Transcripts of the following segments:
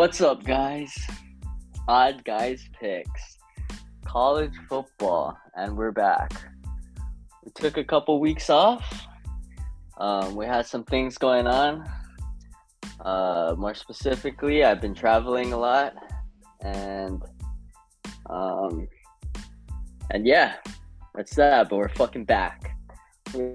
What's up, guys? Odd Guys Picks. College football, and we're back. We took a couple weeks off. We had some things going on. More specifically, I've been traveling a lot, and yeah, that's that. But we're fucking back. We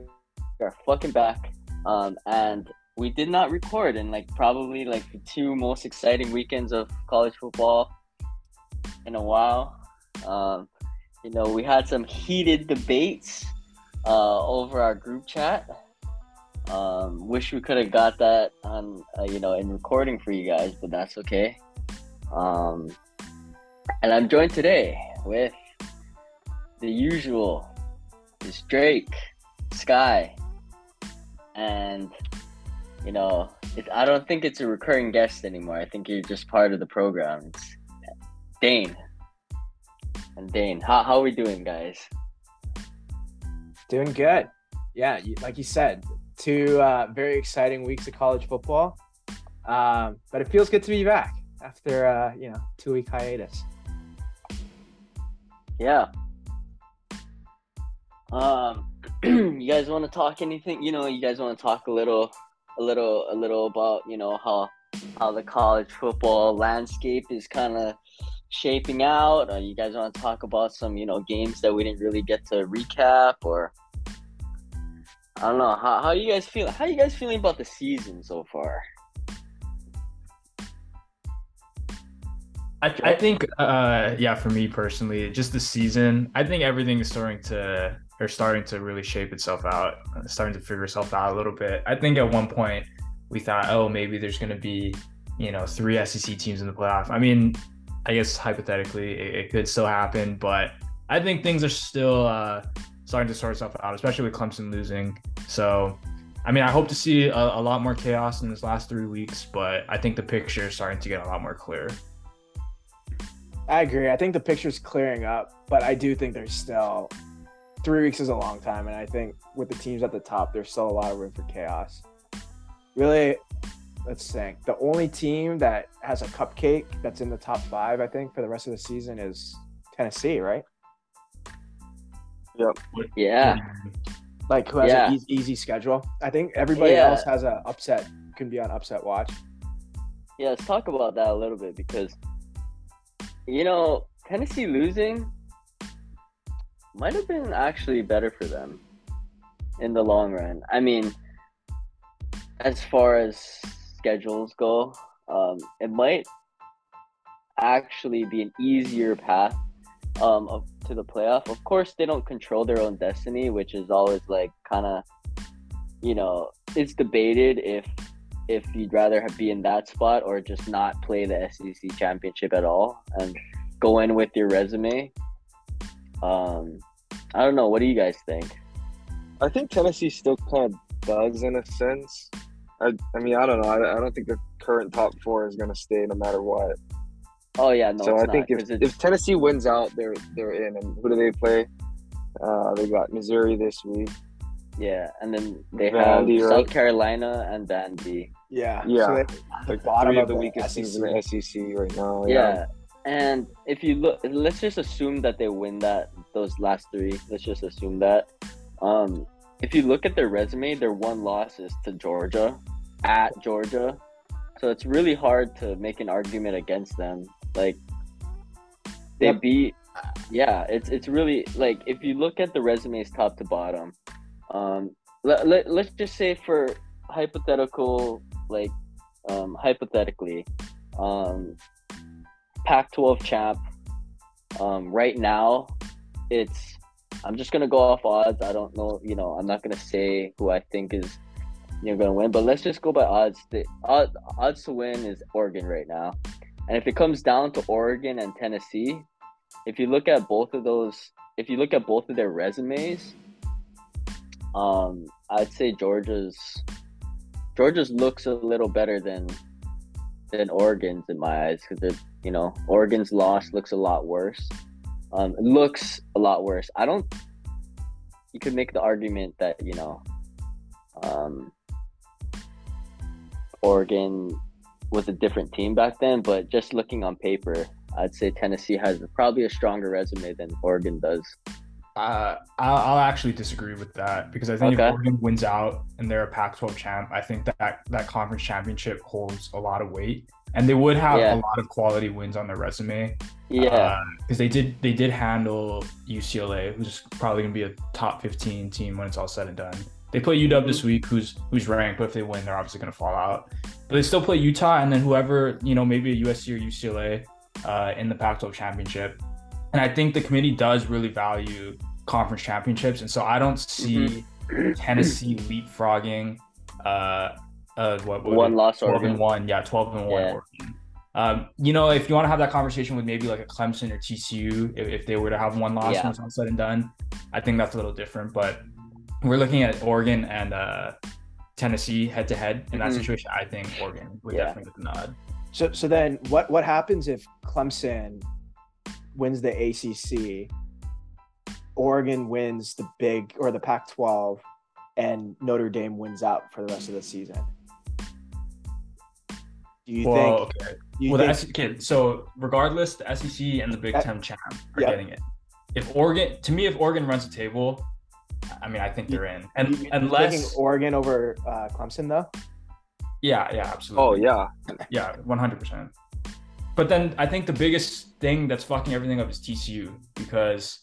are fucking back, and we did not record in probably the two most exciting weekends of college football in a while. We had some heated debates over our group chat. Wish we could have got that on in recording for you guys, but that's okay. And I'm joined today with the usual, is Drake, Sky, and I don't think it's a recurring guest anymore. I think you're just part of the program. It's Dane. And Dane, how are we doing, guys? Doing good. Yeah, like you said, two very exciting weeks of college football. But it feels good to be back after, 2-week hiatus. Yeah. You guys want to talk anything? You guys want to talk a little about how the college football landscape is kind of shaping out, or you guys want to talk about some games that we didn't really get to recap, or I don't know, how you guys feel? How you guys feeling about the season so far? I think for me personally, just the season, I think everything is starting to really shape itself out, starting to figure itself out a little bit. I think at one point we thought, maybe there's going to be, 3 SEC teams in the playoff. I mean, I guess hypothetically it could still happen, but I think things are still starting to sort itself out, especially with Clemson losing. So, I mean, I hope to see a lot more chaos in this last 3 weeks, but I think the picture is starting to get a lot more clear. I agree. I think the picture's clearing up, but I do think there's still 3 weeks is a long time, and I think with the teams at the top, there's still a lot of room for chaos. Really, let's think. The only team that has a cupcake that's in the top 5, I think, for the rest of the season is Tennessee, right? Yep. Yeah. Like, who has an easy schedule. I think everybody else has an upset, can be on upset watch. Yeah, let's talk about that a little bit, because, Tennessee losing might have been actually better for them in the long run. I mean, as far as schedules go, it might actually be an easier path to the playoff. Of course, they don't control their own destiny, which is always it's debated if you'd rather be in that spot or just not play the SEC championship at all and go in with your resume. I don't know. What do you guys think? I think Tennessee still kind of does in a sense. I mean, I don't know. I don't think the current top 4 is going to stay no matter what. Oh, yeah. No, so I think if Tennessee wins out, they're in. And who do they play? They got Missouri this week. Yeah, and then they have South Carolina and Vandy. Yeah. So the bottom of the weakest teams in the SEC right now. Yeah. And if you look, let's just assume that they win those last 3. Let's just assume that. If you look at their resume, their one loss is to Georgia, at Georgia. So it's really hard to make an argument against them. Like, they beat. Yeah, it's really if you look at the resumes top to bottom. Let's just say for hypothetically, Pac-12 champ. Right now, I'm just gonna go off odds. I don't know, I'm not gonna say who I think is gonna win, but let's just go by odds. The odds to win is Oregon right now, and if it comes down to Oregon and Tennessee, if you look at both of those, if you look at both of their resumes, I'd say Georgia's looks a little better than Oregon's in my eyes, because Oregon's loss looks a lot worse. You could make the argument that Oregon was a different team back then, but just looking on paper, I'd say Tennessee has probably a stronger resume than Oregon does. I'll actually disagree with that, because I think if Oregon wins out and they're a Pac-12 champ, I think that conference championship holds a lot of weight, and they would have a lot of quality wins on their resume. Yeah, because they did handle UCLA, who's probably gonna be a top 15 team when it's all said and done. They play UW this week, who's ranked, but if they win, they're obviously gonna fall out. But they still play Utah, and then whoever, maybe a USC or UCLA in the Pac-12 championship. And I think the committee does really value conference championships, and so I don't see Tennessee leapfrogging one loss Oregon. 12-1, yeah, 12-1 Oregon. If you want to have that conversation with maybe like a Clemson or TCU, if they were to have one loss when it's all said and done, I think that's a little different. But we're looking at Oregon and Tennessee head to head in that situation. I think Oregon would definitely get the nod. So then what happens if Clemson wins the ACC, Oregon wins the Big or the Pac-12, and Notre Dame wins out for the rest of the season? So regardless, the SEC and the Big Ten champ are getting it. If Oregon runs the table, I mean, I think they're in. And unless taking Oregon over Clemson, though. Yeah, absolutely. Oh yeah, yeah, 100%. But then I think the biggest thing that's fucking everything up is TCU, because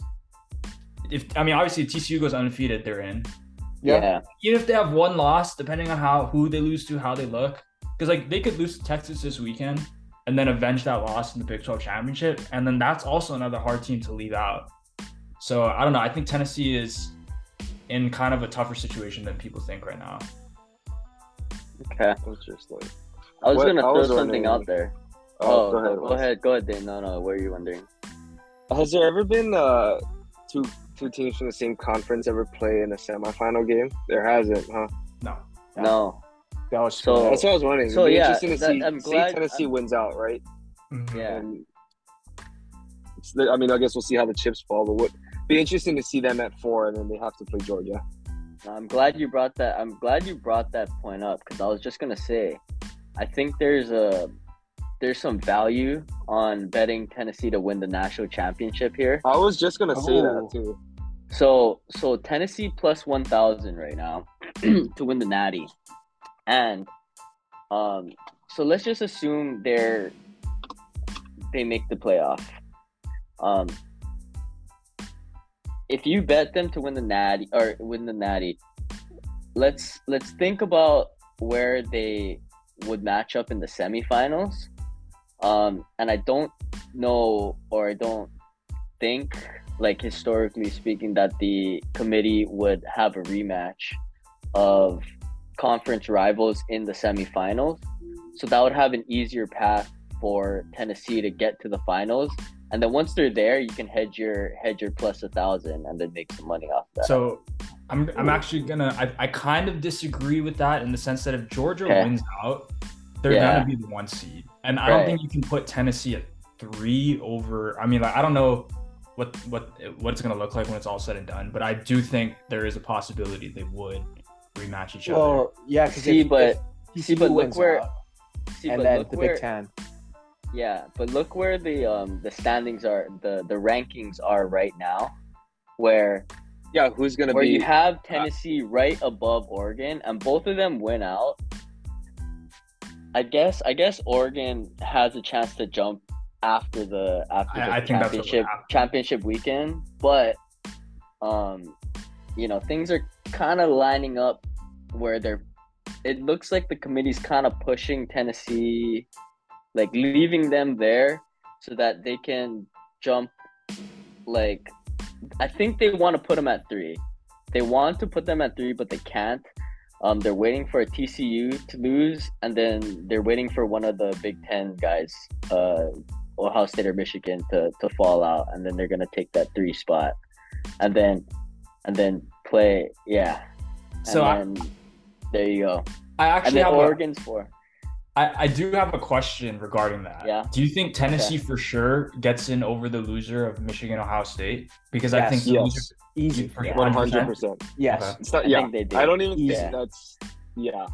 obviously if TCU goes undefeated, they're in. Yeah. Even if they have one loss, depending on who they lose to, how they look, because like they could lose to Texas this weekend and then avenge that loss in the Big 12 championship, and then that's also another hard team to leave out. So I don't know. I think Tennessee is in kind of a tougher situation than people think right now. Okay, interesting. I was gonna throw something out there. Oh, go ahead, Dane. No, what are you wondering? Has there ever been two teams from the same conference ever play in a semifinal game? There hasn't, huh? No. That was so. That's what I was wondering. So interesting to see Tennessee wins out, right? Yeah. And I guess we'll see how the chips fall, but be interesting to see them at 4, and then they have to play Georgia. I'm glad you brought that point up, because I was just gonna say, I think there's some value on betting Tennessee to win the national championship here. I was just gonna say that too. So Tennessee plus 1,000 right now to win the Natty, and so let's just assume they make the playoff. If you bet them to win the Natty, let's think about where they would match up in the semifinals. And I don't know, or I don't think, like historically speaking, that the committee would have a rematch of conference rivals in the semifinals. So that would have an easier path for Tennessee to get to the finals. And then once they're there, you can hedge your plus 1,000 and then make some money off that. So I'm actually gonna I kind of disagree with that, in the sense that if Georgia wins out, they're gonna be the 1 seed. And I don't think you can put Tennessee at 3 over. I mean, like, I don't know what it's gonna look like when it's all said and done, but I do think there is a possibility they would rematch each other. Well, yeah, but look where, and then the Big Ten. Yeah, but look where the standings are, the rankings are right now, where who's gonna be? Where you have Tennessee right above Oregon, and both of them win out. I guess Oregon has a chance to jump after the championship weekend, but things are kind of lining up where it looks like the committee's kind of pushing Tennessee, like leaving them there so that they can jump. Like, I think they want to put them at 3. They want to put them at 3, but they can't. They're waiting for a TCU to lose, and then they're waiting for one of the Big Ten guys, Ohio State or Michigan, to fall out, and then they're gonna take that 3 spot, and then play. Yeah. There you go. I actually have Oregon's 4. I do have a question regarding that. Yeah. Do you think Tennessee for sure gets in over the loser of Michigan, Ohio State? Because I think the loser easy for 100%. Yes. Okay. It's not, I think they do. I don't even think that's. Yeah.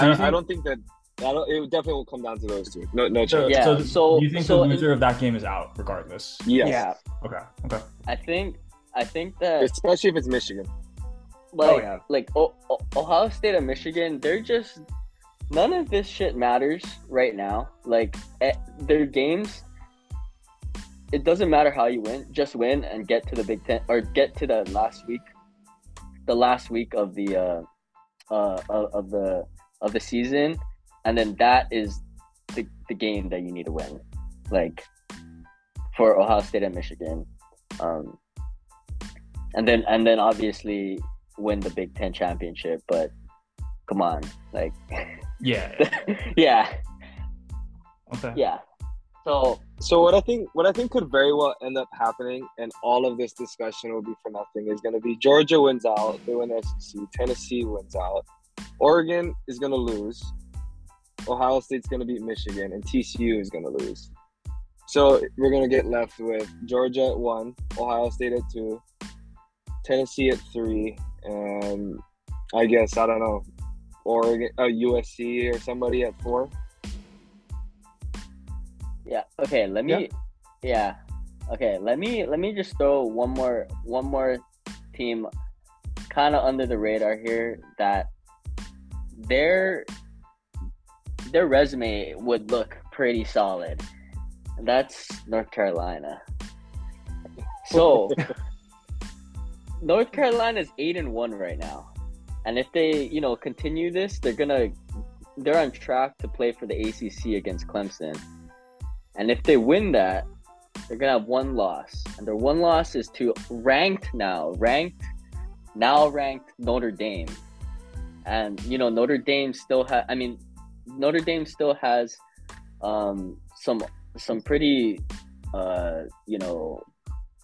So I don't think that It definitely will come down to those two. No chance. Yeah. So you think the loser of that game is out, regardless? Yes. Yeah. Okay. I think that, especially if it's Michigan. Ohio State and Michigan, they're just, none of this shit matters right now. Like, their games, it doesn't matter how you win. Just win and get to the Big Ten, or get to the last week of the season. And then that is the game that you need to win, like, for Ohio State and Michigan, and then obviously win the Big Ten championship. But come on, like, yeah, okay, yeah. So what I think could very well end up happening, and all of this discussion will be for nothing, is going to be Georgia wins out, they win the SEC. Tennessee wins out, Oregon is going to lose. Ohio State's going to beat Michigan, and TCU is going to lose. So we're going to get left with Georgia at 1, Ohio State at 2, Tennessee at 3, and I guess, I don't know, Oregon, USC or somebody at 4. Yeah. Okay. Let me just throw one more team, kind of under the radar here, that their resume would look pretty solid. That's North Carolina. So North Carolina's 8-1 right now, and if they, continue this, they're on track to play for the ACC against Clemson. And if they win that, they're gonna have one loss, and their one loss is to ranked Notre Dame. And Notre Dame still has some pretty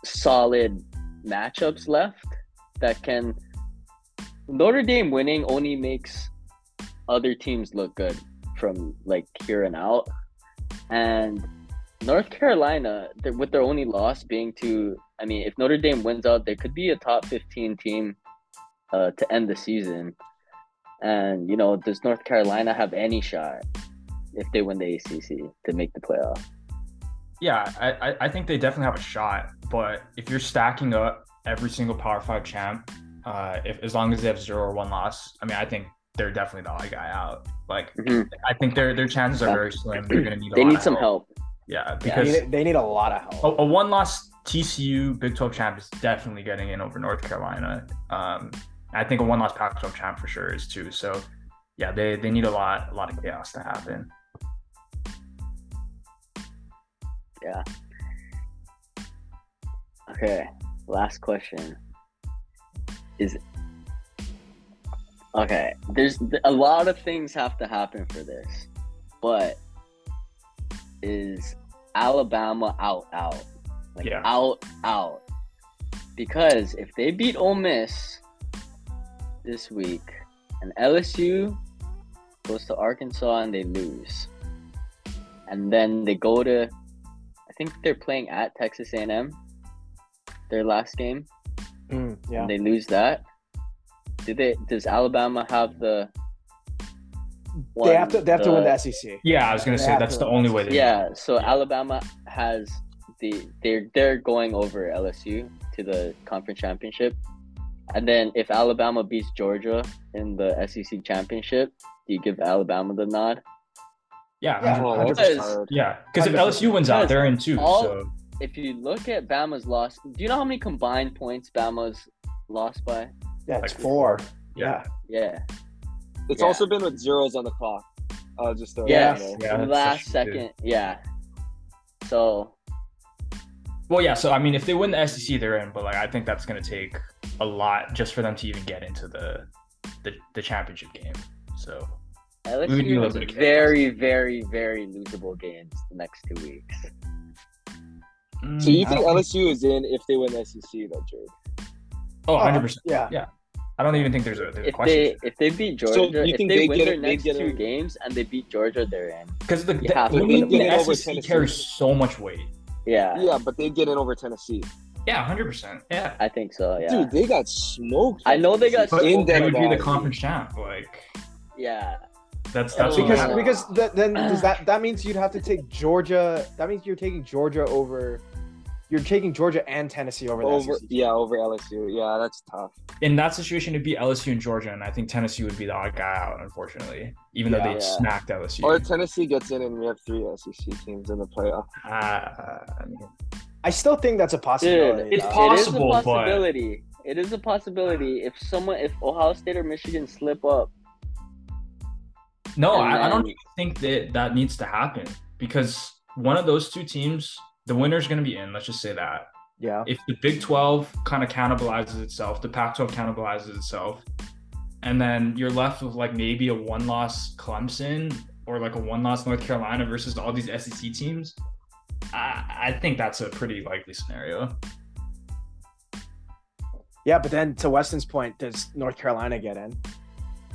solid matchups left that can. Notre Dame winning only makes other teams look good from here and out, and North Carolina, with their only loss being to, if Notre Dame wins out, they could be a top 15 team to end the season. And, does North Carolina have any shot if they win the ACC to make the playoff? Yeah, I think they definitely have a shot. But if you're stacking up every single Power 5 champ, as long as they have 0 or 1 loss, I think they're definitely the odd guy out. I think their chances are very slim. They're going to need a lot of help. They need some help. Yeah, because they need a lot of help. A one-loss TCU Big 12 champ is definitely getting in over North Carolina. I think a one-loss Pac-12 champ for sure is too. So, yeah, they need a lot of chaos to happen. Yeah. Okay, last question. There's a lot of things have to happen for this, but is Alabama out? Out. Because if they beat Ole Miss this week, and LSU goes to Arkansas and they lose, and then they go to, I think they're playing at Texas A&M, their last game. Yeah. And they lose that. Does Alabama have the? They have to win the SEC. Yeah, I was gonna say that's the only way. Alabama has they're going over LSU to the conference championship. And then if Alabama beats Georgia in the SEC championship, do you give Alabama the nod? Yeah, 100%. Yeah, because if LSU wins out, they're in 2. So if you look at Bama's loss, do you know how many combined points Bama's lost by? Yeah, it's 4. Yeah. It's also been with zeros on the clock. Just last second. Yeah. So. Well, yeah. So if they win the SEC, they're in. But I think that's going to take a lot just for them to even get into the championship game. So LSU has a very, very, very losable games the next 2 weeks. So you think LSU is in if they win the SEC, though, Drake? Oh, 100%. Yeah. I don't even think there's a question. If they beat Georgia, so you think they win their next 2 games and they beat Georgia, they're in. Because the SEC carries so much weight. Yeah. Yeah, but they get in over Tennessee. Yeah, 100%. Yeah. I think so, yeah. Dude, they got smoked. I know they got smoked. But they would be the conference champ. Yeah. That's because that means you'd have to take Georgia. That means you're taking Georgia and Tennessee over LSU. Yeah, that's tough. In that situation, it'd be LSU and Georgia, and I think Tennessee would be the odd guy out, unfortunately, even though they smacked LSU. Or Tennessee gets in, and we have three SEC teams in the playoff. I still think that's a possibility. Dude, it's possible, it is a possibility. But it is a possibility if Ohio State or Michigan slip up. No, I don't think that needs to happen, because one of those two teams, the winner's going to be in. Let's just say that. Yeah. If the Big 12 kind of cannibalizes itself, the Pac-12 cannibalizes itself, and then you're left with like maybe a one-loss Clemson or like a one-loss North Carolina versus all these SEC teams, I think that's a pretty likely scenario. Yeah, but then to Weston's point, does North Carolina get in?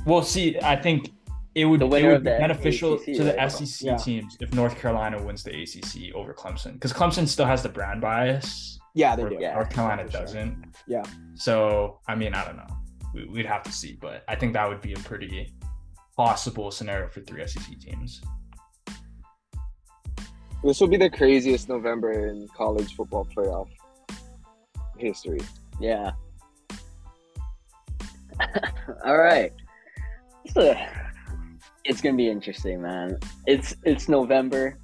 Well, see, I think it would be beneficial to the SEC teams if North Carolina wins the ACC over Clemson, because Clemson still has the brand bias. Yeah, they do. North Carolina doesn't. Sure. Yeah. So, I mean, I don't know. We'd have to see, but I think that would be a pretty possible scenario for three SEC teams. This will be the craziest November in college football playoff history. Yeah. All right. It's gonna be interesting, man. It's November.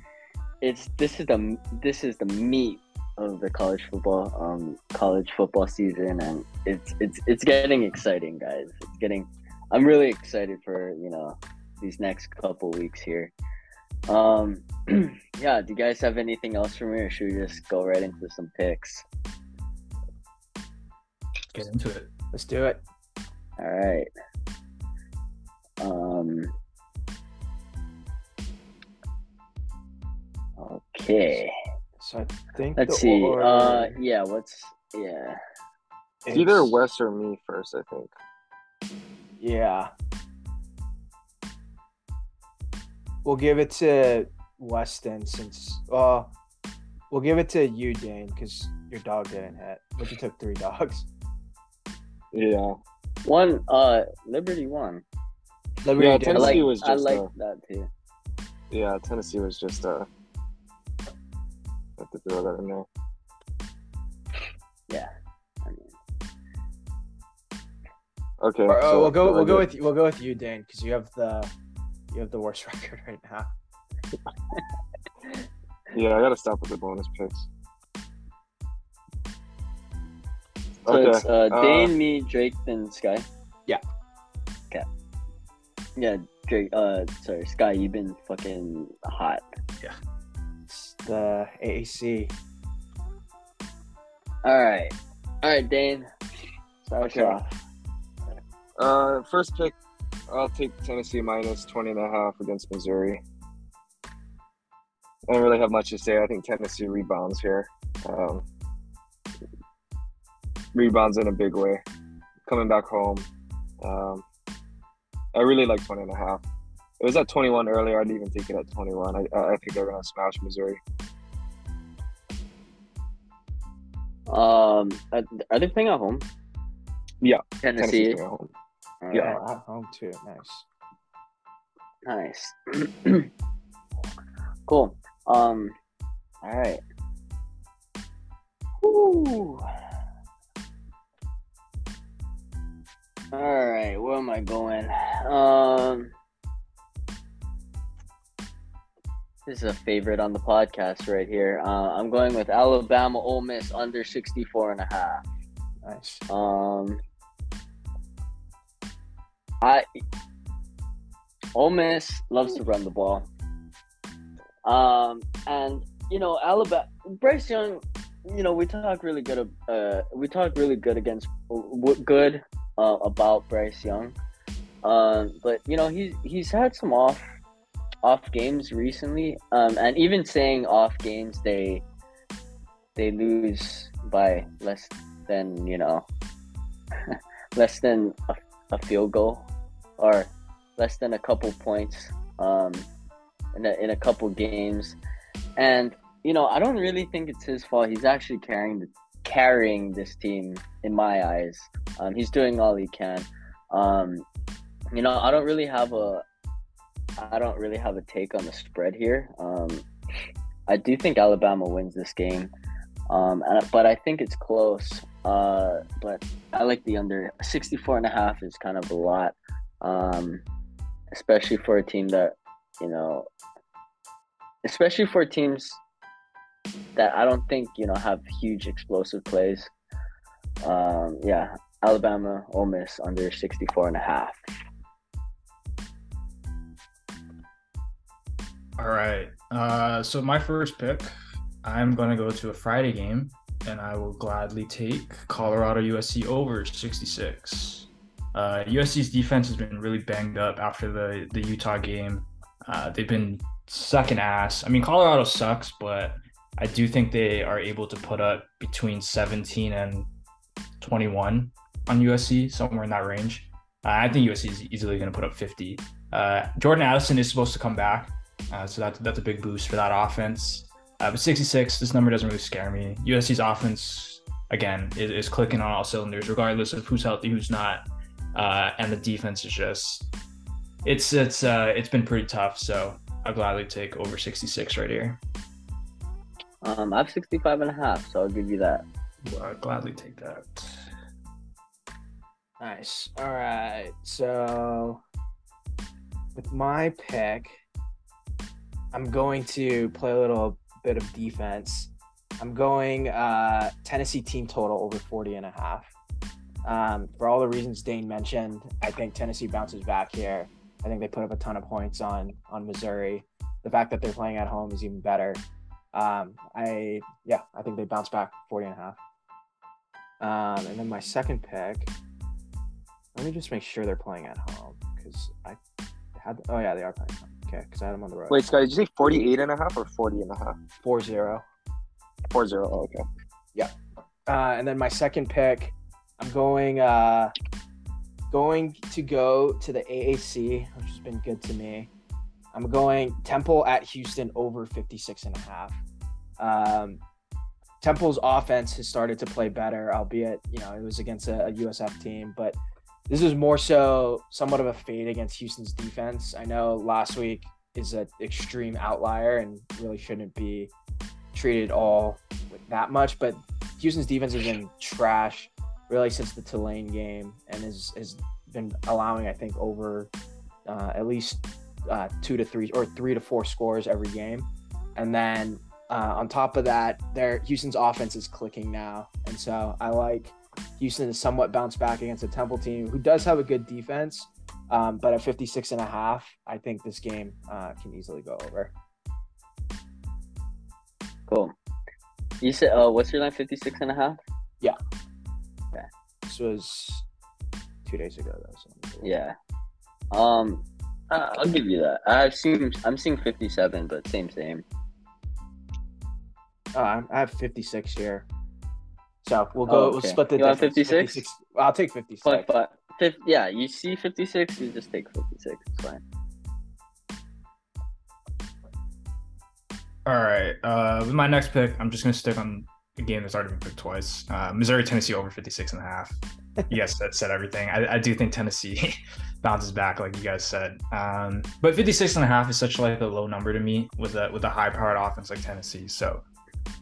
This is the meat of the college football season, and it's getting exciting, guys. I'm really excited for these next couple weeks here. Yeah. Do you guys have anything else for me, or should we just go right into some picks? Get into it. Let's do it. All right. Okay. So I think it's either Wes or me first, I think. Yeah. We'll give it to Weston we'll give it to you, Dane, because your dog didn't hit, but you took three dogs. Yeah. One Liberty won. Yeah, Tennessee was just. I like that too. Yeah, Tennessee was just. Have to throw that in there. Yeah. I mean. Okay. So We'll go with you, Dane, because you have the worst record right now. Yeah, I gotta stop with the bonus picks. So it's Dane, me, Drake, then Sky. Yeah. Okay. Yeah, Drake. Sorry, Sky. You've been fucking hot. Yeah. It's the AAC. All right, Dane. Start off. First pick. I'll take Tennessee minus 20.5 against Missouri. I don't really have much to say. I think Tennessee rebounds here. Rebounds in a big way. Coming back home. I really like 20.5. It was at 21 earlier. I didn't even take it at 21. I think they're going to smash Missouri. Are they playing at home? Yeah. Tennessee. At home. Yeah. Right. At home too. Nice. Cool. All right. Woo. All right, where am I going? This is a favorite on the podcast right here. I'm going with Alabama, Ole Miss under 64.5. Nice. Ole Miss loves to run the ball. And Alabama, Bryce Young. We talk really good about Bryce Young, but he's had some off games recently, and even saying off games, they lose by less than a field goal or less than a couple points in a couple games, and I don't really think it's his fault. He's actually carrying this team in my eyes. He's doing all he can. I don't really have a I don't really have a take on the spread here. I do think Alabama wins this game, but I think it's close. But I like the under. 64.5 is kind of a lot, especially for a team that, you know, especially for teams that I don't think, you know, have huge explosive plays. Yeah, Alabama, Ole Miss under 64.5. All right. So my first pick, I'm going to go to a Friday game, and I will gladly take Colorado USC over 66. USC's defense has been really banged up after the Utah game. They've been sucking ass. I mean, Colorado sucks, but I do think they are able to put up between 17 and 21 on USC, somewhere in that range. I think USC is easily going to put up 50. Jordan Addison is supposed to come back. So that's a big boost for that offense. But 66, this number doesn't really scare me. USC's offense, again, is clicking on all cylinders, regardless of who's healthy, who's not. And the defense is just, it's been pretty tough. So I'll gladly take over 66 right here. I have 65.5, so I'll give you that. Well, I'll gladly take that. Nice. All right. So with my pick, I'm going to play a little bit of defense. I'm going Tennessee team total over 40.5. For all the reasons Dane mentioned, I think Tennessee bounces back here. I think they put up a ton of points on Missouri. The fact that they're playing at home is even better. I think they bounce back 40.5. And then my second pick, let me just make sure they're playing at home because I had, oh yeah, they are playing at home. Okay, because I had them on the road. Wait, Scott, did you say 48.5 or 40.5? 4-0. 4-0, oh, okay. Yeah. And then my second pick, I'm going to go to the AAC, which has been good to me. I'm going Temple at Houston over 56.5. Temple's offense has started to play better, albeit, you know, it was against a USF team, but this is more so somewhat of a fade against Houston's defense. I know last week is an extreme outlier and really shouldn't be treated all with that much, but Houston's defense has been trash really since the Tulane game and has been allowing, I think, over at least 2 to 3 or 3 to 4 scores every game. And then on top of that, Houston's offense is clicking now. And so I like Houston is somewhat bounced back against a Temple team who does have a good defense, but at 56.5, I think this game can easily go over. Cool. You said, what's your line, 56.5? Yeah. Okay. This was 2 days ago, though. So yeah. I'll give you that. I'm seeing 57, but same. I have 56 here. So we'll go. Oh, okay. We'll split the difference. 56? I'll take 56. Yeah, you see 56, you just take 56. It's fine. All right. With my next pick, I'm just going to stick on a game that's already been picked twice. Missouri, Tennessee over 56.5. Yes, that said everything. I do think Tennessee bounces back, like you guys said. But 56.5 is such like a low number to me with a high-powered offense like Tennessee. So.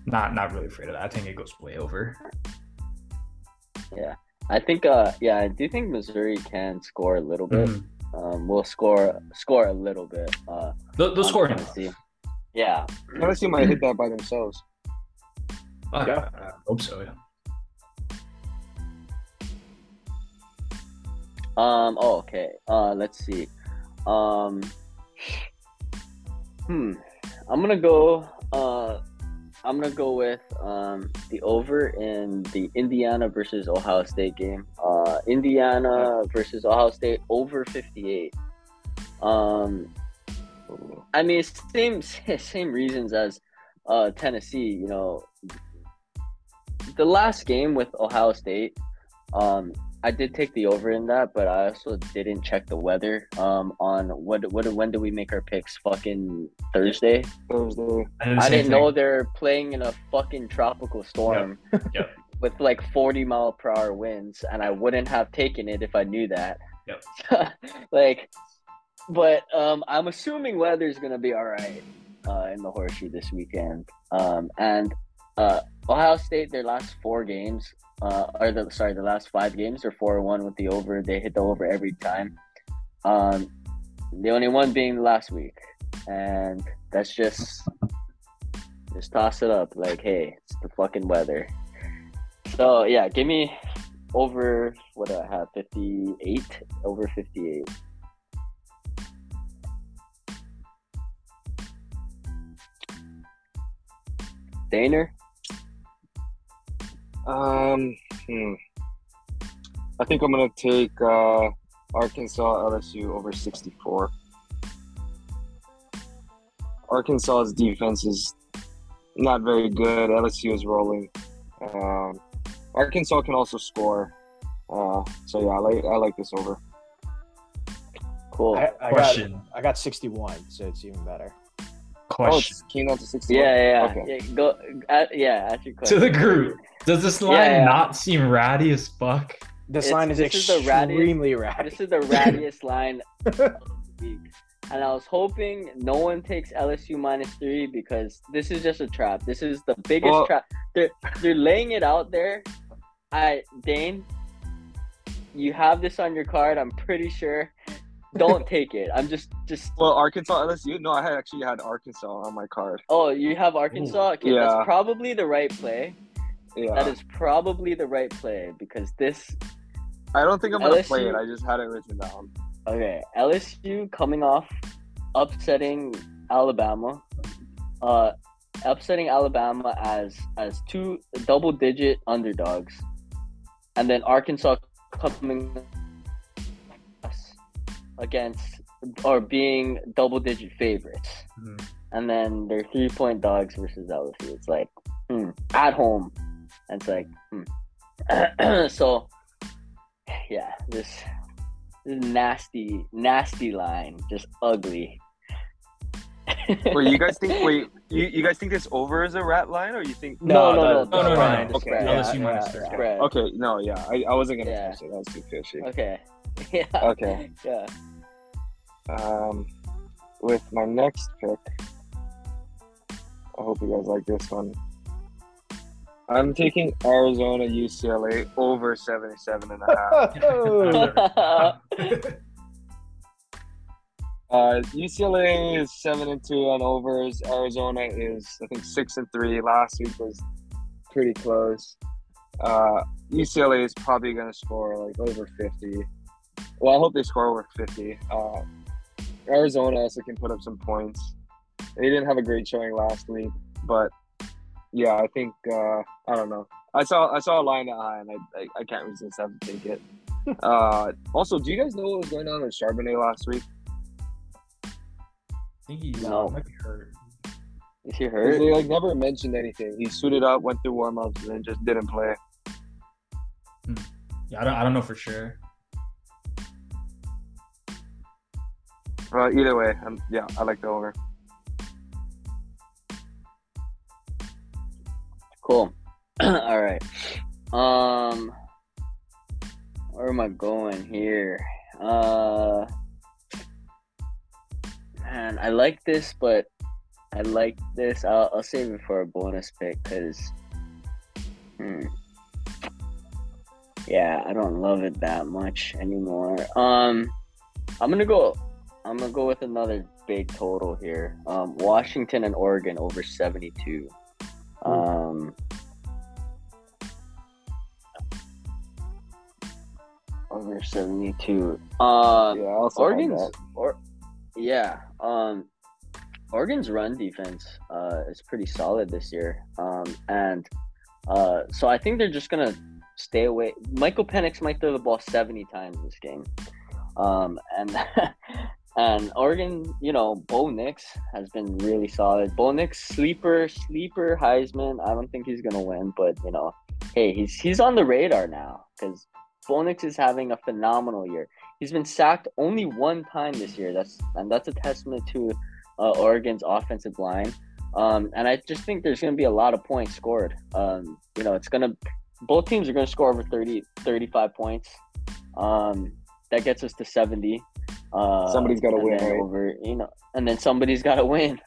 Not really afraid of that. I think it goes way over. Yeah. I think I do think Missouri can score a little bit. Mm-hmm. We'll score a little bit. They'll score Tennessee. Yeah. Tennessee might hit that by themselves. Yeah. I hope so, yeah. Okay. Let's see. I'm going to go with the over in the Indiana versus Ohio State game. Indiana versus Ohio State over 58. I mean, same reasons as Tennessee, you know. The last game with Ohio State, I did take the over in that, but I also didn't check the weather on when do we make our picks? Fucking Thursday? I didn't know they're playing in a fucking tropical storm. Yep. With like 40-mile-per-hour winds, and I wouldn't have taken it if I knew that. Yep. Like, But I'm assuming weather's going to be all right in the Horseshoe this weekend. And Ohio State, their last four games, the last five games are 4-1 with the over. They hit the over every time. The only one being last week. And that's just toss it up. Like, hey, it's the fucking weather. So, yeah, give me over, what do I have, 58? Over 58. Daner? I think I'm going to take Arkansas LSU over 64. Arkansas's defense is not very good. LSU is rolling. Arkansas can also score. So, yeah, I like this over. Cool. I got 61, so it's even better. Question. Oh, it came out to 61? Yeah. Okay. Yeah, go, ask your question. To the group. Does this line not seem ratty as fuck? This line is extremely ratty. This is the rattiest line of the week. And I was hoping no one takes LSU -3 because this is just a trap. This is the biggest trap. They're laying it out there. Dane, you have this on your card, I'm pretty sure. Don't take it. I'm just. Well, Arkansas LSU. No, I actually had Arkansas on my card. Oh, you have Arkansas. Okay, That's probably the right play. Yeah. That is probably the right play because this. I don't think I'm gonna play it. I just had it written down. Okay, LSU coming off upsetting Alabama as two double-digit underdogs, and then Arkansas coming against or being double-digit favorites, and then they're 3-point dogs versus LSU. It's like at home, and it's like so. Yeah, this nasty line, just ugly. Wait, you guys think? Wait, you guys think this over is a rat line, or you think no? Okay, LSU -3. Okay, no, yeah, I wasn't gonna touch it. That was too fishy. Okay. Yeah. Okay. Yeah. With my next pick, I hope you guys like this one. I'm taking Arizona UCLA over 77.5. UCLA is 7-2 on overs. Arizona is, I think, 6-3. Last week was pretty close. UCLA is probably going to score like over 50. Well, I hope they score over 50. Arizona also can put up some points. They didn't have a great showing last week, but yeah, I think I don't know. I saw a line at high, and I can't resist having to take it. Also, do you guys know what was going on with Charbonnet last week? I think might be hurt. Is he hurt? They never mentioned anything. He suited up, went through warm ups, and then just didn't play. Yeah, I don't know for sure. Well, either way, I like the over. Cool. All right. Where am I going here? Man, I like this, but I like this. I'll save it for a bonus pick because, yeah, I don't love it that much anymore. I'm gonna go with another big total here. Washington and Oregon over 72. Over 72. Oregon's run defense is pretty solid this year. So I think they're just gonna stay away. Michael Penix might throw the ball 70 times this game. And Oregon, Bo Nix has been really solid. Bo Nix, sleeper Heisman. I don't think he's going to win, but, hey, he's on the radar now because Bo Nix is having a phenomenal year. He's been sacked only one time this year. That's a testament to Oregon's offensive line. And I just think there's going to be a lot of points scored. Both teams are going to score over 30, 35 points. That gets us to 70. Somebody's got to win, right? And then somebody's got to win.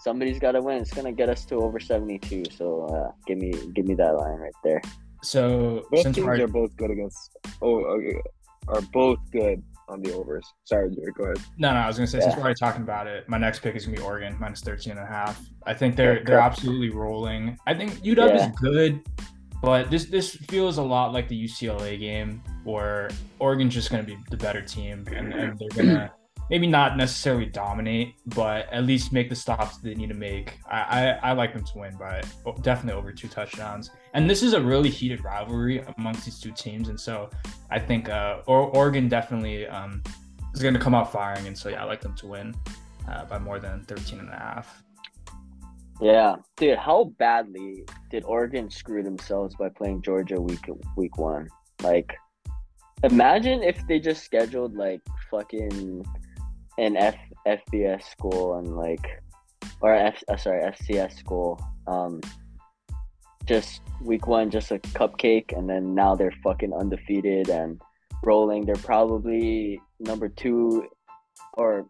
Somebody's got to win. It's gonna get us to over 72. So give me that line right there. So both teams are both good against. Oh, okay, are both good on the overs. Sorry, Jared, go ahead. No, I was gonna say since we're already talking about it, my next pick is gonna be Oregon -13.5. I think they're absolutely rolling. I think UW is good, but this feels a lot like the UCLA game where Oregon's just gonna be the better team and they're gonna. Maybe not necessarily dominate, but at least make the stops they need to make. I like them to win by definitely over 2 touchdowns. And this is a really heated rivalry amongst these two teams. And so I think Oregon definitely is going to come out firing. And so, I like them to win by more than 13.5. Yeah. Dude, how badly did Oregon screw themselves by playing Georgia week 1? Like, imagine if they just scheduled, like, fucking – an FBS school and FCS school, just week 1, just a cupcake, and then now they're fucking undefeated and rolling. They're probably number 2 or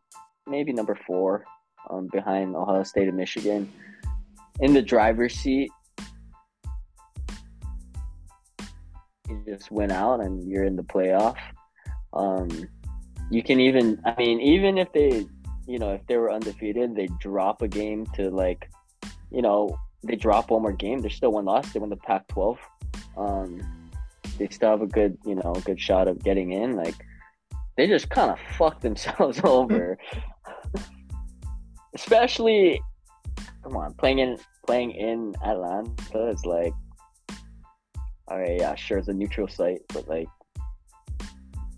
maybe number 4, behind Ohio State and Michigan, in the driver's seat. You just win out and you're in the playoff. You can even if they, if they were undefeated, they drop a game to they drop one more game. They're still one loss. They win the Pac-12. They still have a good, good shot of getting in. Like, they just kind of fucked themselves over. Especially, come on, playing in Atlanta is like, all right, yeah, sure, it's a neutral site, but like,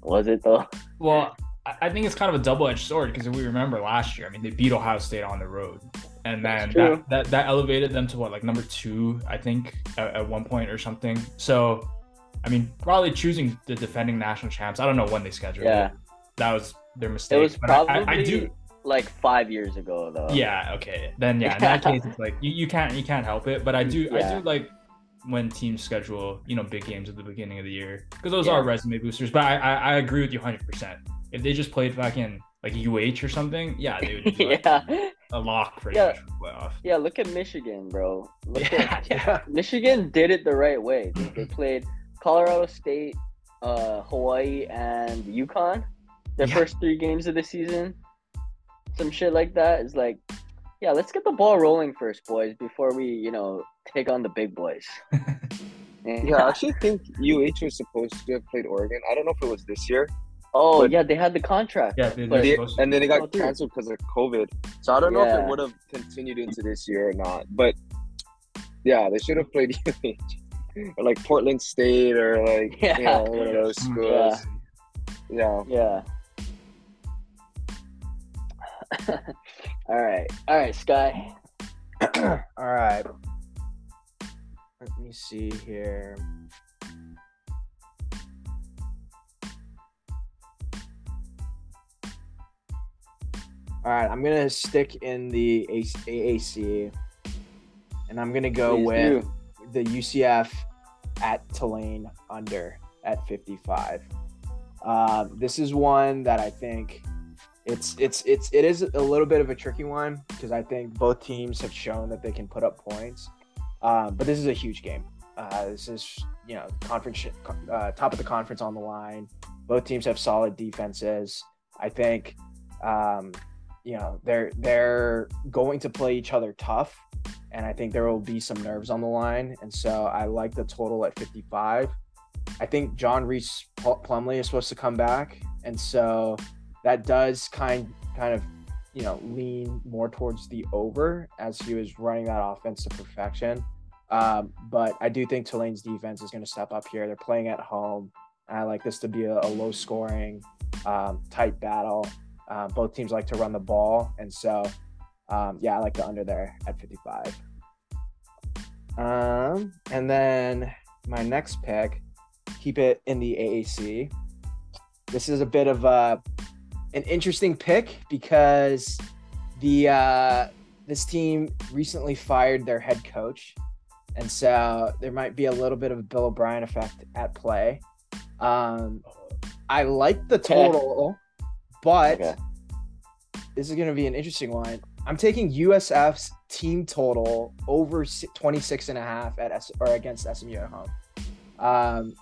was it though? Well, I think it's kind of a double-edged sword because if we remember last year, they beat Ohio State on the road, and then that elevated them to what, like number 2, I think, at one point or something. So, probably choosing the defending national champs. I don't know when they scheduled it. That was their mistake. It was probably like 5 years ago though. Yeah. Okay. Then in that case, it's like you can't help it. But I do like when teams schedule, big games at the beginning of the year, because those are resume boosters. But I agree with you 100%. If they just played fucking like UH or something, they would be like a lock pretty much for the playoff. Yeah, look at Michigan, bro. Michigan did it the right way. They played Colorado State, Hawaii, and UConn. Their first 3 games of the season. Some shit like that is like, let's get the ball rolling first, boys, before we, take on the big boys. I actually think UH was supposed to have played Oregon. I don't know if it was this year. Oh, they had the contract. Yeah, then it got canceled because of COVID. So I don't know if it would have continued into this year or not. But, they should have played UH. Or like Portland State or like, one of those schools. Yeah. Yeah. All right, Sky. All right. Let me see here. All right, I'm gonna stick in the AAC, and I'm gonna go the UCF at Tulane under at 55. This is one that I think. It is a little bit of a tricky one because I think both teams have shown that they can put up points, but this is a huge game. This is conference top of the conference on the line. Both teams have solid defenses. I think they're going to play each other tough, and I think there will be some nerves on the line. And so I like the total at 55. I think John Reese Plumlee is supposed to come back, and so. That does kind of, lean more towards the over as he was running that offense to perfection. But I do think Tulane's defense is going to step up here. They're playing at home. I like this to be a low-scoring, tight battle. Both teams like to run the ball. And so, I like the under there at 55. And then my next pick, keep it in the AAC. This is a bit of a... an interesting pick because this team recently fired their head coach, and so there might be a little bit of a Bill O'Brien effect at play. I like the total, But this is going to be an interesting one. I'm taking USF's team total over 26.5 against SMU at home.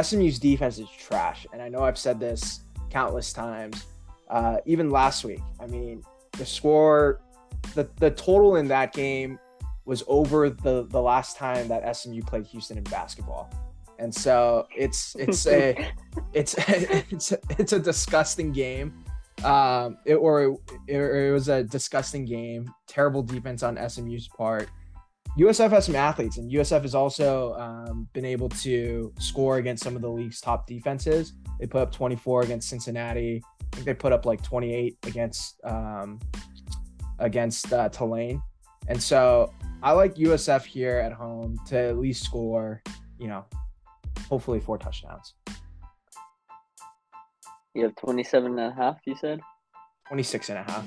SMU's defense is trash, and I know I've said this countless times. Even last week, I mean, the score, the total in that game was over the last time that SMU played Houston in basketball, and so it's a disgusting game. It was a disgusting game. Terrible defense on SMU's part. USF has some athletes, and USF has also been able to score against some of the league's top defenses. They put up 24 against Cincinnati. I think they put up like 28 against Tulane. And so I like USF here at home to at least score, hopefully 4 touchdowns. You have 27.5, you said? 26.5.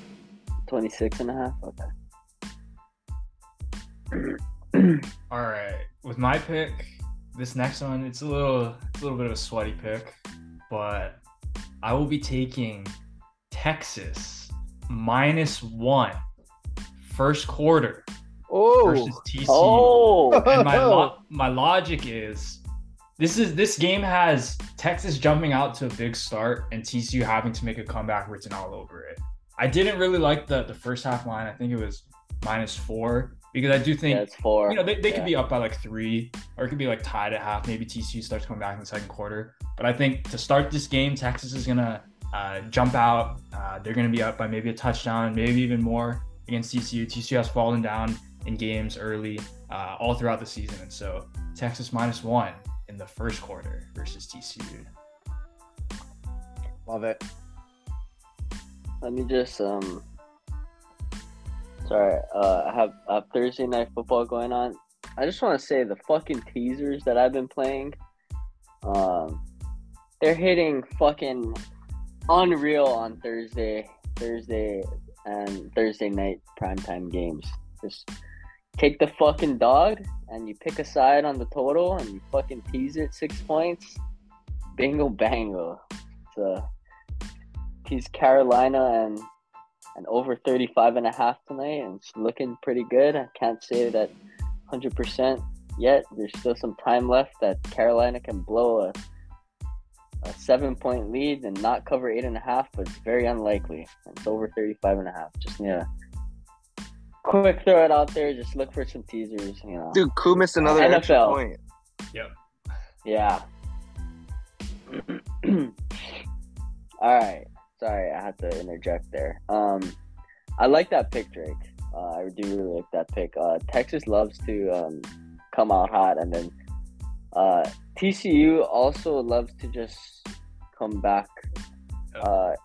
26.5? Okay. All right, with my pick, this next one, it's a little bit of a sweaty pick, but I will be taking Texas -1 first quarter versus TCU. And my logic is this game has Texas jumping out to a big start and TCU having to make a comeback written all over it. I didn't really like the first half line. I think it was -4. Because I do think, they could be up by like 3, or it could be like tied at half. Maybe TCU starts coming back in the second quarter. But I think to start this game, Texas is going to jump out. They're going to be up by maybe a touchdown, maybe even more against TCU. TCU has fallen down in games early all throughout the season. And so Texas -1 in the first quarter versus TCU. Love it. Let me just... Sorry, I have Thursday night football going on. I just want to say the fucking teasers that I've been playing, they're hitting fucking unreal on Thursday and Thursday night primetime games. Just take the fucking dog and you pick a side on the total and you fucking tease it 6 points. Bingo bango. So tease Carolina and over 35.5 tonight, and it's looking pretty good. I can't say that 100% yet. There's still some time left that Carolina can blow a 7-point lead and not cover 8.5, but it's very unlikely. It's over 35.5. Just quick throw it out there. Just look for some teasers. Dude, Koo missed another NFL. Extra point. Yep. Yeah. All right. Sorry, I had to interject there. I like that pick, Drake. I do really like that pick. Texas loves to come out hot, and then TCU also loves to just come back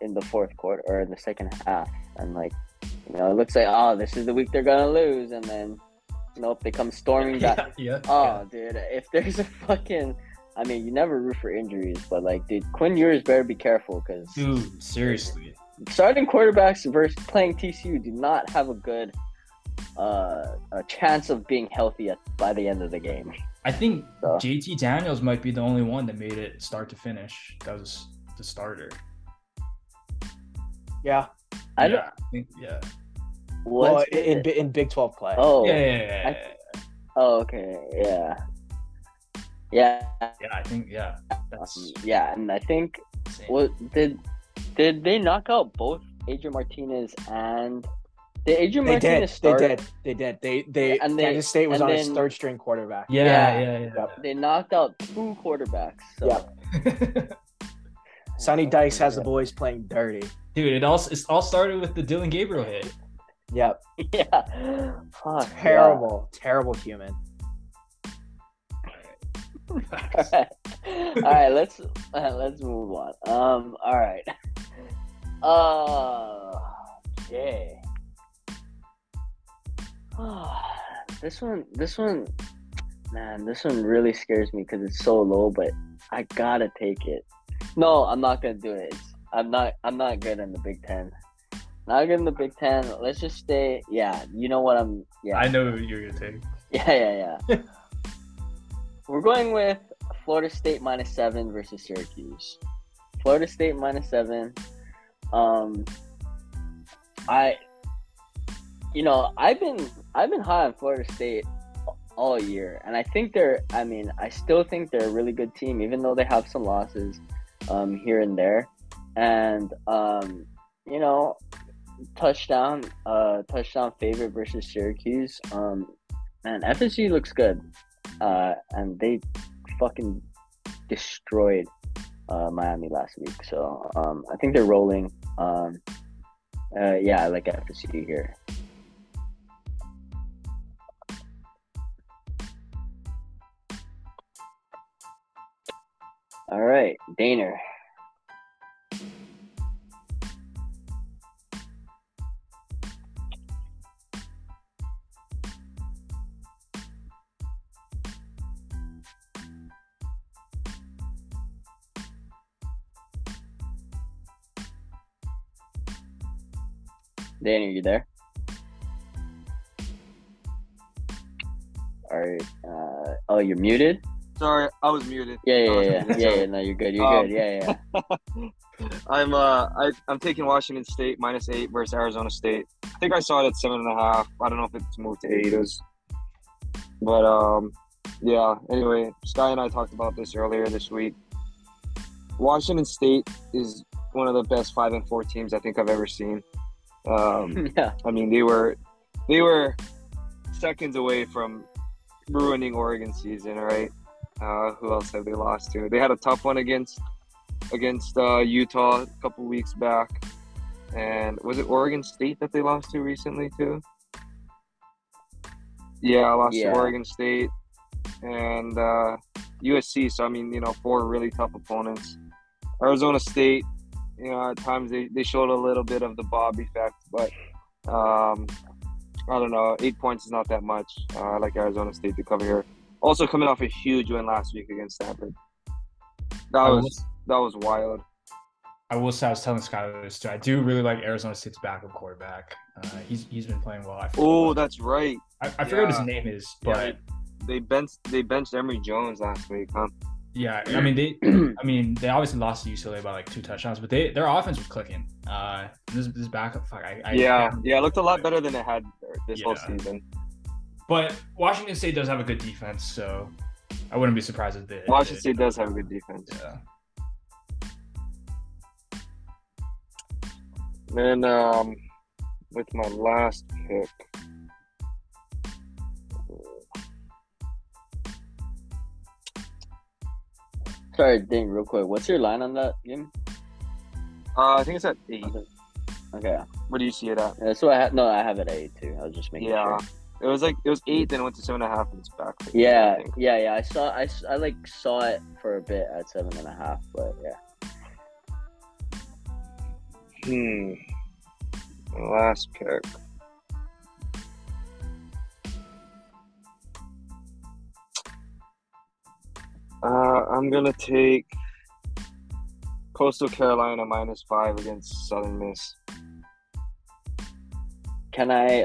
in the fourth quarter or in the second half. And it looks like, this is the week they're gonna lose, and then nope, they come storming back. Dude, if there's a fucking. I mean, you never root for injuries, but, dude, Quinn Ewers better be careful because... Dude, seriously. Starting quarterbacks versus playing TCU do not have a good a chance of being healthy by the end of the game. I think JT Daniels might be the only one that made it start to finish. That was the starter. Yeah. I think. Well, in Big 12 play. Oh. Yeah. Okay, yeah. Yeah, I think that's... yeah, and I think did they knock out both Adrian Martinez and did Adrian Martinez start? They did. And Kansas State was on his third string quarterback. Yeah. They knocked out 2 quarterbacks. So. Yeah. Sonny Dykes has the boys playing dirty. Dude, it all started with the Dylan Gabriel hit. Yep. Yeah. Fuck, terrible human. All right, let's move on. All right. Okay. This one really scares me because it's so low, but I gotta take it. No, I'm not gonna do it. I'm not good in the Big Ten. Not good in the Big Ten. Let's just stay. Yeah, you know what I'm. Yeah. I know what you're gonna take. Yeah. We're going with Florida State -7 versus Syracuse. Florida State -7. I've been high on Florida State all year, and I think I still think they're a really good team, even though they have some losses here and there. And touchdown favorite versus Syracuse. And FSU looks good, and they fucking destroyed Miami last week. So I think they're rolling. Yeah, I like FSU here. All right, Daner. Dane, are you there? All right. Oh, you're muted? Sorry, I was muted. Yeah. No, you're good. You're good. Yeah. I'm taking Washington State -8 versus Arizona State. I think I saw it at 7.5. I don't know if it's moved to 8. But yeah. Anyway, Sky and I talked about this earlier this week. Washington State is one of the best 5-4 teams I think I've ever seen. Yeah. I mean, they were seconds away from ruining Oregon's season, right? Who else have they lost to? They had a tough one against Utah a couple weeks back, and was it Oregon State that they lost to recently too? Yeah, to Oregon State and USC. So I mean, four really tough opponents. Arizona State. At times they showed a little bit of the Bob effect, but I don't know. 8 points is not that much. I like Arizona State to cover here. Also coming off a huge win last week against Stanford. That was wild. I will say, I was telling Skyler this too. I do really like Arizona State's backup quarterback. He's been playing well. That's right. I forget what his name is, but they benched Emory Jones last week, huh? Yeah, I mean they obviously lost to UCLA by 2 touchdowns, but their offense was clicking. This backup, it looked a lot better than it had this whole season. But Washington State does have a good defense, so I wouldn't be surprised if they. Washington State does have a good defense. Yeah. Then with my last pick. Sorry, Dane, real quick. What's your line on that game? I think it's at 8. Okay. What do you see it at? Yeah, so I have it at 8 too. I was just making sure. Yeah, it was 8, then it went to 7.5, and it's back. Yeah. I saw it for a bit at 7.5, but yeah. Last pick. I'm going to take Coastal Carolina -5 against Southern Miss. Can I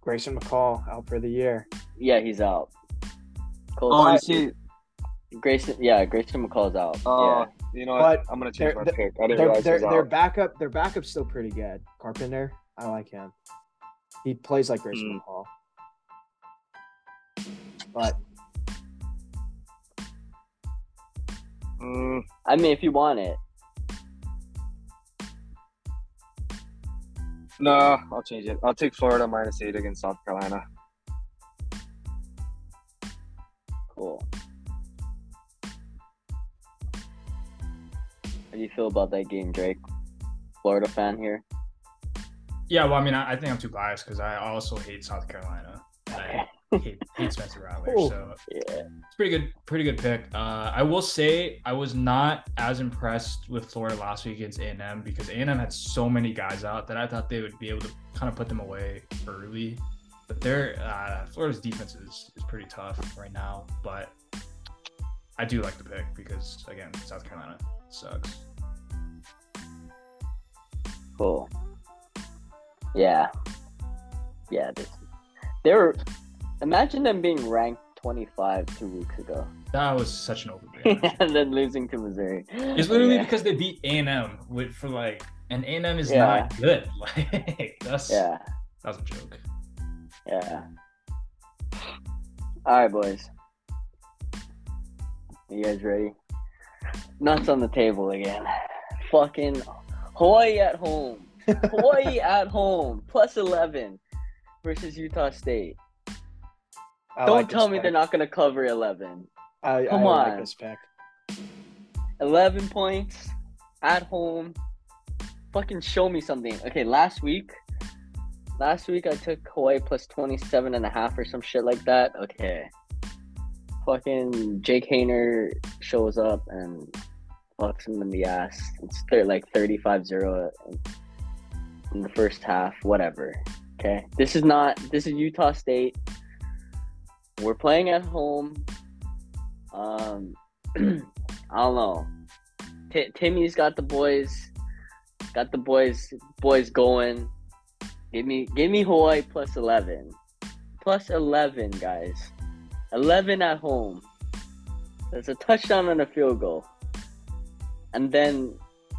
Grayson McCall out for the year. Yeah, he's out. I see. Grayson McCall's out. I'm going to change my pick. I didn't realize he was out. Their backup's still pretty good. Carpenter, I like him. He plays like Grayson McCall. But I mean, if you want it. No, I'll change it. I'll take Florida -8 against South Carolina. Cool. How do you feel about that game, Drake? Florida fan here? Yeah, well, I mean, I think I'm too biased because I also hate South Carolina. Okay. Hate Spencer Rattler, so it's pretty good pick. I will say I was not as impressed with Florida last week against A&M because A&M had so many guys out that I thought they would be able to kind of put them away early. But their Florida's defense is pretty tough right now. But I do like the pick because again, South Carolina sucks. Cool. Yeah. Imagine them being ranked 25 2 weeks ago. That was such an overreaction. And then losing to Missouri. It's literally because they beat A&M for And A&M is not good. Like that's a joke. Yeah. All right, boys. You guys ready? Nuts on the table again. Fucking Hawaii at home. Hawaii at home. Plus 11 versus Utah State. Don't tell me they're not going to cover 11. Come on. I like this pack. 11 points at home. Fucking show me something. Okay, last week I took Hawaii plus 27.5 or some shit like that. Okay. Fucking Jake Haener shows up and fucks him in the ass. It's like 35-0 in the first half. Whatever. Okay. This is Utah State. We're playing at home. I don't know. Timmy's got the boys. Boys going. Give me Hawaii plus 11. Plus 11, guys. 11 at home. That's a touchdown and a field goal. And then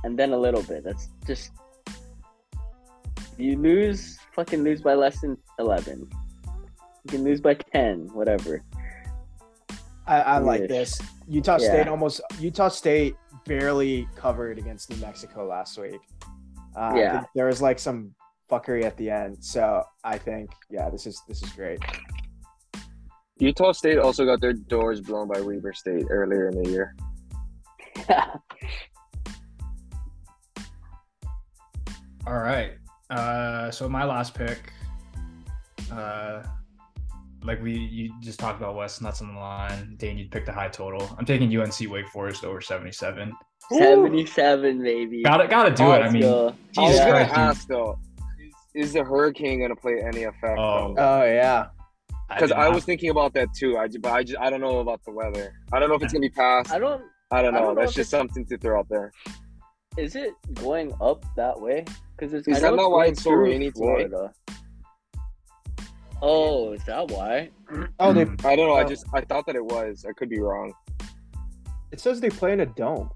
a little bit. That's just... You lose, fucking lose by less than 11. You can lose by 10, whatever. I like this. Utah State barely covered against New Mexico last week. There was like some fuckery at the end. So I think, this is great. Utah State also got their doors blown by Weber State earlier in the year. All right. So my last pick, you just talked about West nuts on the line. Dane, you picked a high total. I'm taking UNC Wake Forest over 77. Ooh. 77, baby. Gotta do it. I mean, Jesus Christ, dude. Ask though, is the hurricane gonna play any effect? Oh yeah. Because I was thinking about that too. I don't know about the weather. I don't know if it's gonna be past. I don't know. That's just something to throw out there. Is it going up that way? Because it's. Is that not why it's so rainy today? Oh, is that why? Oh, I don't know. I thought that it was. I could be wrong. It says they play in a dome.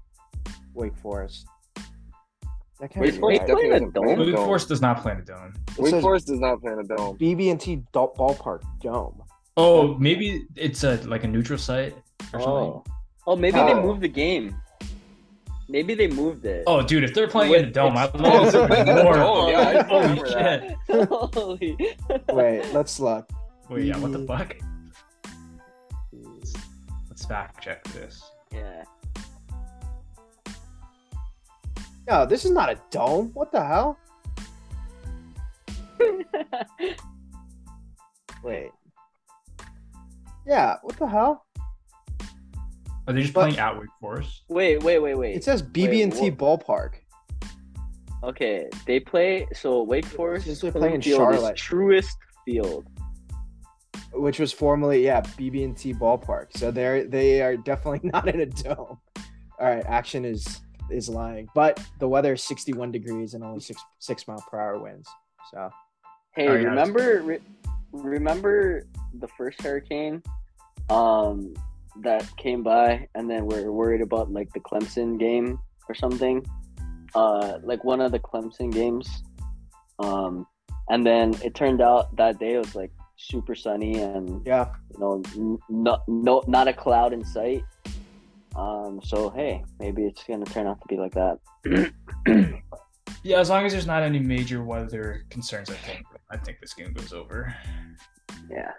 Wake Forest. That can't be right. They play in a dome. Wake Forest does not play in a dome. Wake Forest does not play in a dome. BB&T Ballpark Dome. Oh, maybe it's like a neutral site or something. Oh, maybe they moved the game. Maybe they moved it. Oh, dude, if they're playing in a dome, I'd love to play more. Oh, yeah, holy shit. Holy. Wait, let's look. Wait, yeah, what the fuck? Let's fact check this. Yeah. No, this is not a dome. What the hell? Wait. Yeah, what the hell? Are they just playing at Wake Forest? Wait. It says BB&T Ballpark. Okay, they play. So Wake Forest is playing Charlotte. Truist Field, which was formerly BB&T Ballpark. So they are definitely not in a dome. All right, action is lying, but the weather is 61 degrees and only 6 mile per hour winds. So, hey, remember the first hurricane? That came by, and then we're worried about like the Clemson game or something, like one of the Clemson games, and then it turned out that day it was like super sunny and not a cloud in sight. So hey, maybe it's gonna turn out to be like that. Yeah, as long as there's not any major weather concerns, I think this game goes over. Yeah.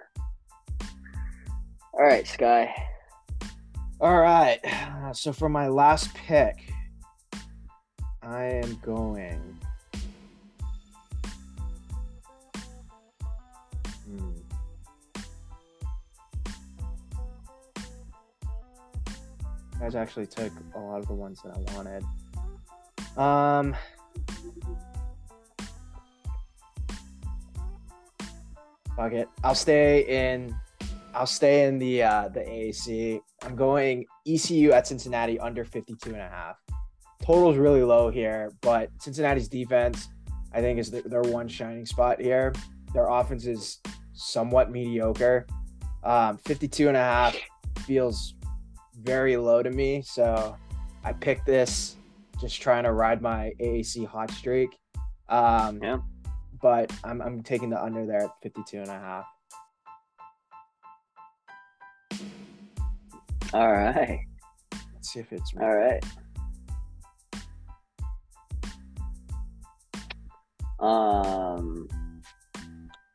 All right, Sky. All right, so for my last pick, I am going. You guys actually took a lot of the ones that I wanted. Fuck it. I'll stay in the AAC. I'm going ECU at Cincinnati under 52.5. Total's really low here, but Cincinnati's defense, I think, is their one shining spot here. Their offense is somewhat mediocre. 52.5 feels very low to me, so I picked this. just trying to ride my AAC hot streak. But I'm taking the under there at 52.5. All right. Let's see if it's right. All right.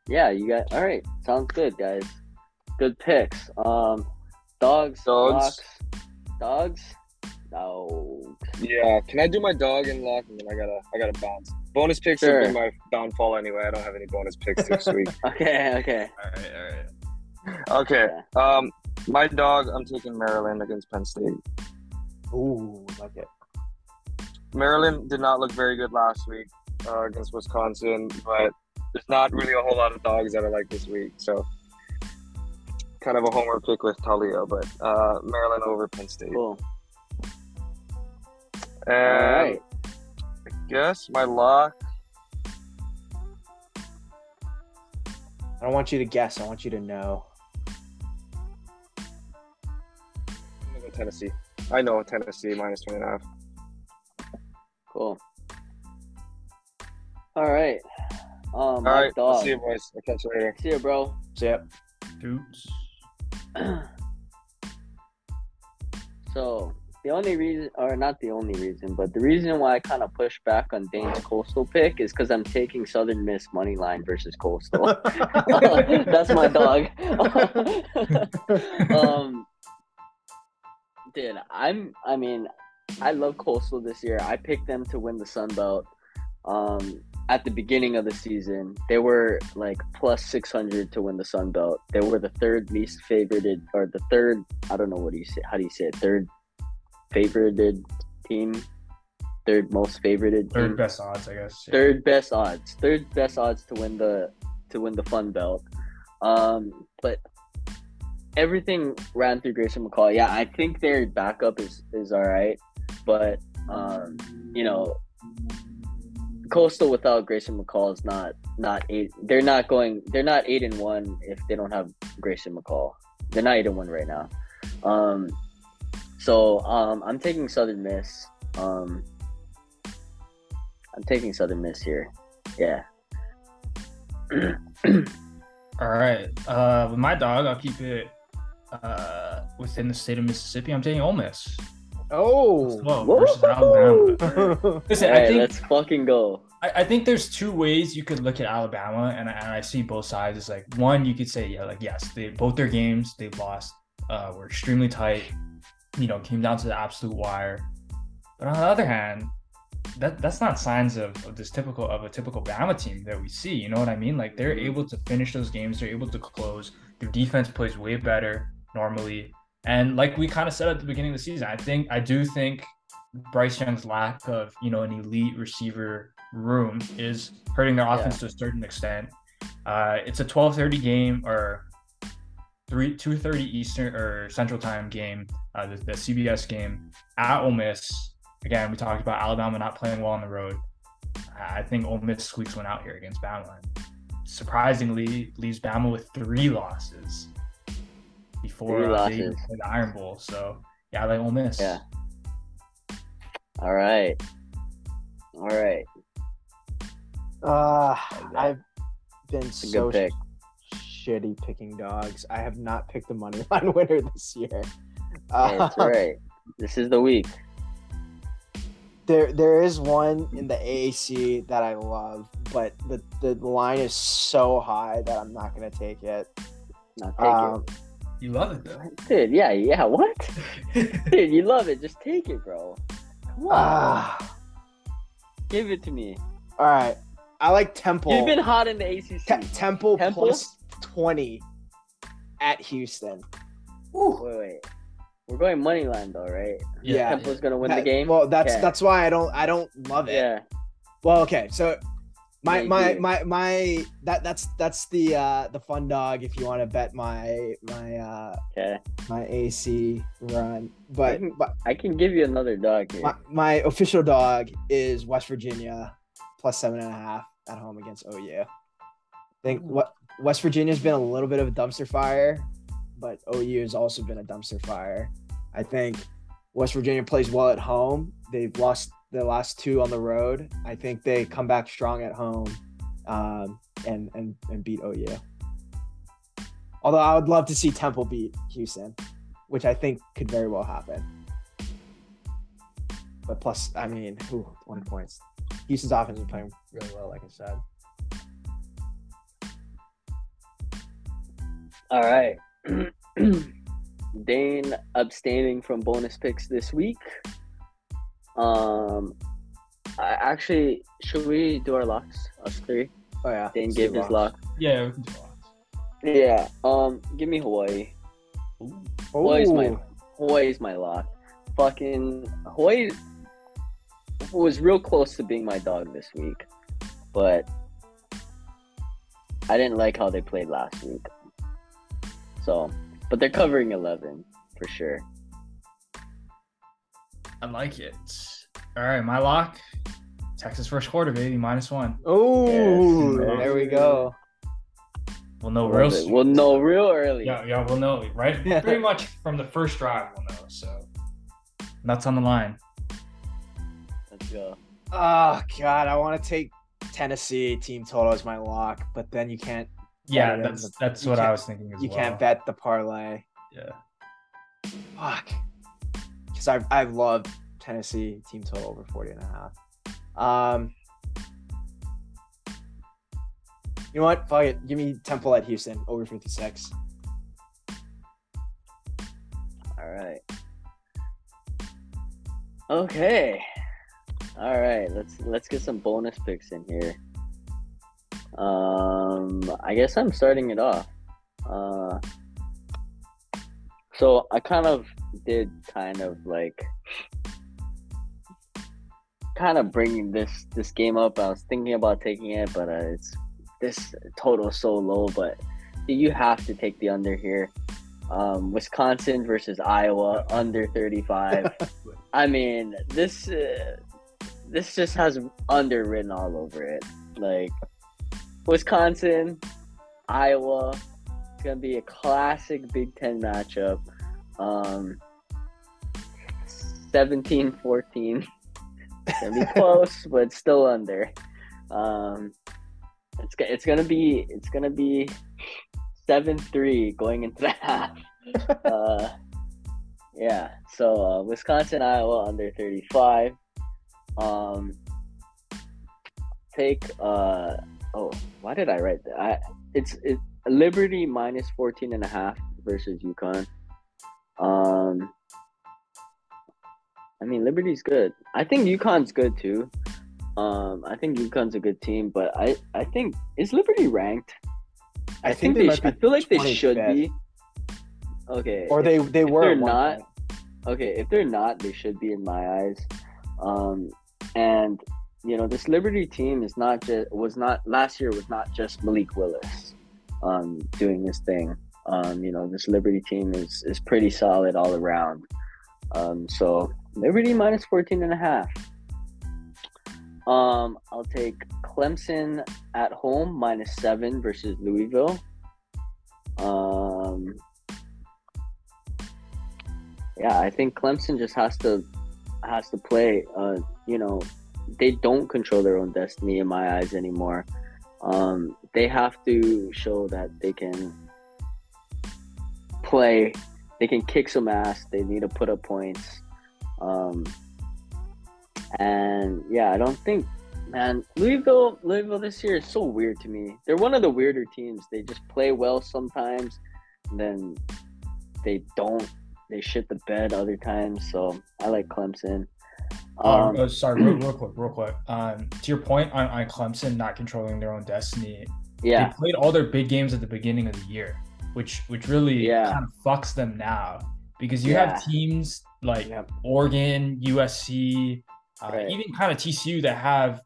Yeah, you got all right. Sounds good, guys. Good picks. Dogs. No. Yeah. Can I do my dog and lock? And then I gotta bounce. Bonus picks would be my downfall anyway. I don't have any bonus picks this week. Okay. All right. Okay. Yeah. My dog. I'm taking Maryland against Penn State. Ooh, I like it. Maryland did not look very good last week against Wisconsin, but there's not really a whole lot of dogs that I like this week, so kind of a homer pick with Talio, but Maryland over Penn State. Cool. And right. I guess my lock. I don't want you to guess. I want you to know. I'm gonna go Tennessee. I know Tennessee minus 2.5. Cool. All right. All right. Dog. See you, boys. I'll catch you later. See you, bro. See ya. Toots. So, the reason why I kind of push back on Dane's Coastal pick is because I'm taking Southern Miss money line versus Coastal. That's my dog. Dude, I love Coastal this year. I picked them to win the Sun Belt. At the beginning of the season, they were like plus 600 to win the Sun Belt. They were the third least favorited, or the third, I don't know how do you say it? Third favorited team, third most favorited team. Third best odds, I guess. Yeah. Third best odds to win the Fun Belt. But everything ran through Grayson McCall. Yeah, I think their backup is all right, but Coastal without Grayson McCall is not eight. They're not 8-1 if they don't have Grayson McCall. They're not 8-1 right now. I'm taking Southern Miss. I'm taking Southern Miss here. Yeah. All right. With my dog, I'll keep it within the state of Mississippi. I'm taking Ole Miss. Oh, versus Alabama. Listen, right, I think let's fucking go. I think there's two ways you could look at Alabama, and I see both sides. It's like, one, you could say, yes, both their games they lost were extremely tight. Came down to the absolute wire. But on the other hand, that's not signs of this typical Bama team that we see. You know what I mean? Like, they're able to finish those games. They're able to close. Their defense plays way better normally. And like we kind of said at the beginning of the season, I do think Bryce Young's lack of, an elite receiver room is hurting their offense to a certain extent. It's a 12:30 game, or 2:30 Eastern or Central Time game, the CBS game at Ole Miss. Again, we talked about Alabama not playing well on the road. I think Ole Miss squeaks one out here against Bama. Surprisingly, leaves Bama with 3 losses. Before the Iron Bowl, so yeah, I like Ole Miss. Yeah. All right. I've been so shitty picking dogs. I have not picked the money line winner this year. That's right. This is the week. There is one in the AAC that I love, but the line is so high that I'm not going to take it. You love it, though. Dude, yeah, what? Dude, you love it. Just take it, bro. Come on. Give it to me. All right. I like Temple. You've been hot in the ACC. Temple? Plus 20 at Houston. Ooh. Wait. We're going money line, though, right? Yeah. Temple's going to win the game? Well, that's why I don't love it. Yeah. Well, okay, so... My that's the fun dog if you want to bet my AC run, but I can give you another dog here. My official dog is West Virginia plus 7.5 at home against OU. I think West Virginia's been a little bit of a dumpster fire, but OU has also been a dumpster fire. I think West Virginia plays well at home. They've lost the last two on the road. I think they come back strong at home and beat OU. Although I would love to see Temple beat Houston, which I think could very well happen. But plus, I mean, 1 point. Houston's offense is playing really well, like I said. All right. Dane abstaining from bonus picks this week. Actually, should we do our locks? Us three? Oh, yeah. Dane gave his lock. Yeah, we can do locks. Yeah. Give me Hawaii. Ooh. Hawaii's my lock. Fucking Hawaii was real close to being my dog this week, but I didn't like how they played last week. So, but they're covering 11 for sure. I like it. All right, my lock, Texas first quarter, baby, -1. Oh, yes, there we go. We'll know real early. Yeah, we'll know right pretty much from the first drive. We'll know. So, nuts on the line. Let's go. Oh God, I want to take Tennessee team total as my lock, but then you can't. Yeah, that's what I was thinking as well. You can't bet the parlay. Yeah. Fuck. Because I love Tennessee team total over 40.5. You know what? Fuck it. Give me Temple at Houston over 56. All right. Okay. All right. Let's get some bonus picks in here. I guess I'm starting it off. So I kind of bringing this game up. I was thinking about taking it, but it's this total is so low. But you have to take the under here. Wisconsin versus Iowa under 35. I mean, this just has under written all over it. Like. Wisconsin, Iowa. It's going to be a classic Big Ten matchup. 17-14. It's going to be close, but still under. It's going to be 7-3 going into the half. So Wisconsin, Iowa under 35. Oh, why did I write that? It's Liberty minus 14.5 versus UConn. I mean, Liberty's good. I think UConn's good too. I think UConn's a good team, but I think is Liberty ranked? I think they. I feel like they should be. Okay. Or they were. If they're not. Okay, if they're not, they should be in my eyes. And. You know, this Liberty team was not just Malik Willis doing this thing. You know, this Liberty team is pretty solid all around. So Liberty minus 14.5. I'll take Clemson at home minus 7 versus Louisville. I think Clemson just has to play. You know. They don't control their own destiny in my eyes anymore. They have to show that they can play. They can kick some ass. They need to put up points. I don't think, man, Louisville this year is so weird to me. They're one of the weirder teams. They just play well sometimes, and then they don't. They shit the bed other times. So I like Clemson. Real quick. To your point on Clemson not controlling their own destiny, yeah, they played all their big games at the beginning of the year, which really kind of fucks them now because you have teams like Oregon, USC, even kind of TCU that have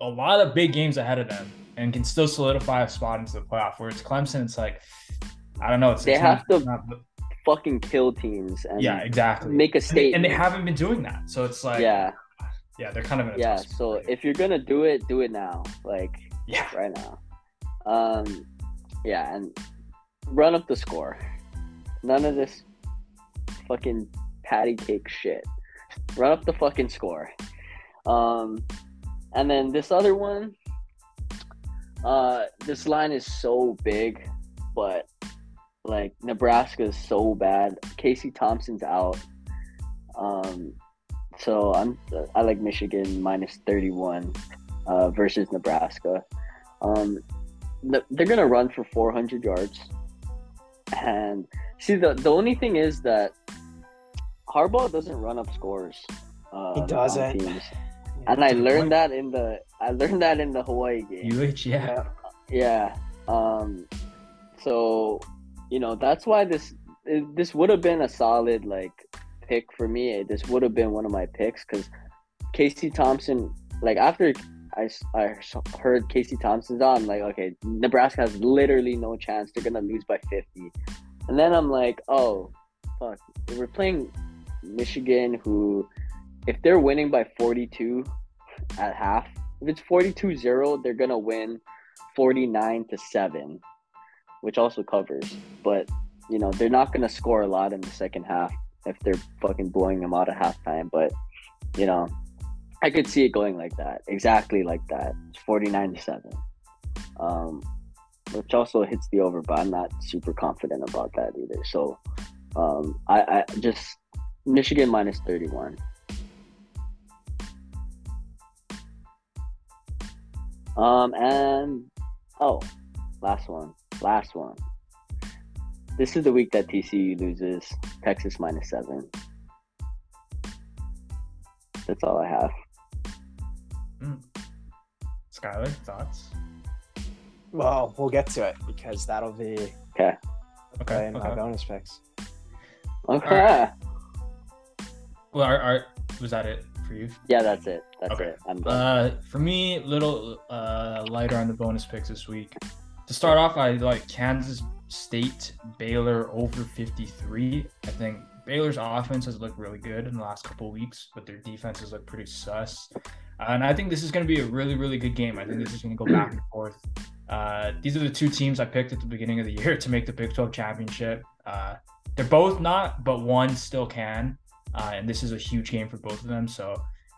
a lot of big games ahead of them and can still solidify a spot into the playoff. Whereas Clemson, it's like I don't know, they have to fucking kill teams and make a statement, and they haven't been doing that, so it's like they're kind of in a so right. If you're gonna do it now, like right now, and run up the score. None of this fucking patty cake shit. Run up the fucking score. And then this other one, this line is so big, but like Nebraska is so bad. Casey Thompson's out. So I like Michigan minus 31 versus Nebraska. They're gonna run for 400 yards. And see, the only thing is that Harbaugh doesn't run up scores. He doesn't. And I learned that in the Hawaii game. Yeah. So, you know, that's why this would have been a solid like pick for me. This would have been one of my picks because Casey Thompson. Like after I heard Casey Thompson's on, I'm like, okay, Nebraska has literally no chance. They're gonna lose by 50. And then I'm like, oh, fuck. We're playing Michigan, who, if they're winning by 42 at half, if it's 42-0, they're gonna win 49-7, which also covers. But you know they're not gonna score a lot in the second half if they're fucking blowing them out at halftime. But you know, I could see it going like that, exactly like that. It's 49-7, which also hits the over, but I'm not super confident about that either. So I just Michigan minus 31. And last one. This is the week that TCU loses. Texas minus 7. That's all I have. Skyler, thoughts? Well, we'll get to it because that'll be okay. My bonus picks. Okay. Right. Well, was that it for you? Yeah, that's it. That's it. I'm done. For me, little lighter on the bonus picks this week. To start off, I like Kansas State Baylor over 53. I think Baylor's offense has looked really good in the last couple of weeks, but their defense has looked pretty sus. And I think this is going to be a really, really good game. I think this is going to go back and forth. These are the two teams I picked at the beginning of the year to make the Big 12 championship. They're both not, but one still can. And this is a huge game for both of them. So,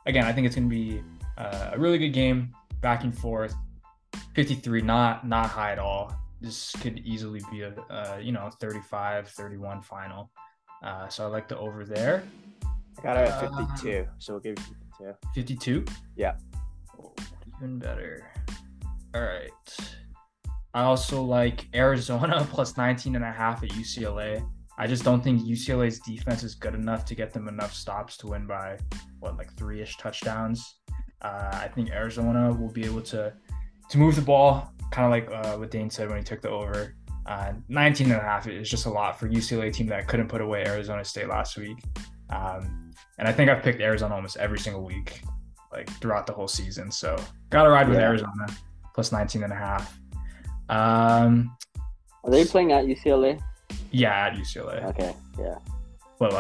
again, I think it's going to be a really good game, back and forth. 53, not high at all. This could easily be a 35-31 final. So I like the over there. I got it at 52, so we'll give you 52. 52? Yeah. Oh, even better. All right. I also like Arizona plus 19.5 at UCLA. I just don't think UCLA's defense is good enough to get them enough stops to win by, three-ish touchdowns. I think Arizona will be able to move the ball, kind of like what Dane said when he took the over. 19.5 is just a lot for UCLA team that couldn't put away Arizona State last week. And I think I've picked Arizona almost every single week, throughout the whole season. So got to ride with Arizona plus 19.5. Are they playing at UCLA? Yeah, at UCLA. Okay, yeah. But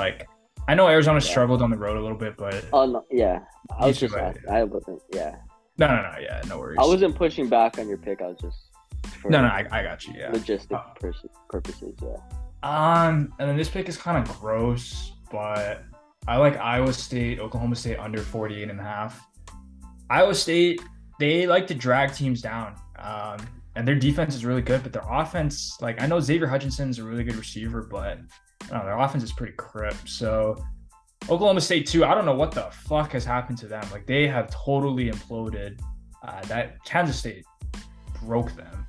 I know Arizona struggled on the road a little bit, but oh no, yeah, I was just asking. I wasn't. Yeah. No, yeah, no worries. I wasn't pushing back on your pick. I was just. I got you. Yeah, logistic purposes. Yeah. And then this pick is kind of gross, but I like Iowa State, Oklahoma State under 48.5. Iowa State, they like to drag teams down, and their defense is really good, but their offense, I know Xavier Hutchinson's a really good receiver, but their offense is pretty crip. So Oklahoma State too. I don't know what the fuck has happened to them. They have totally imploded. That Kansas State broke them.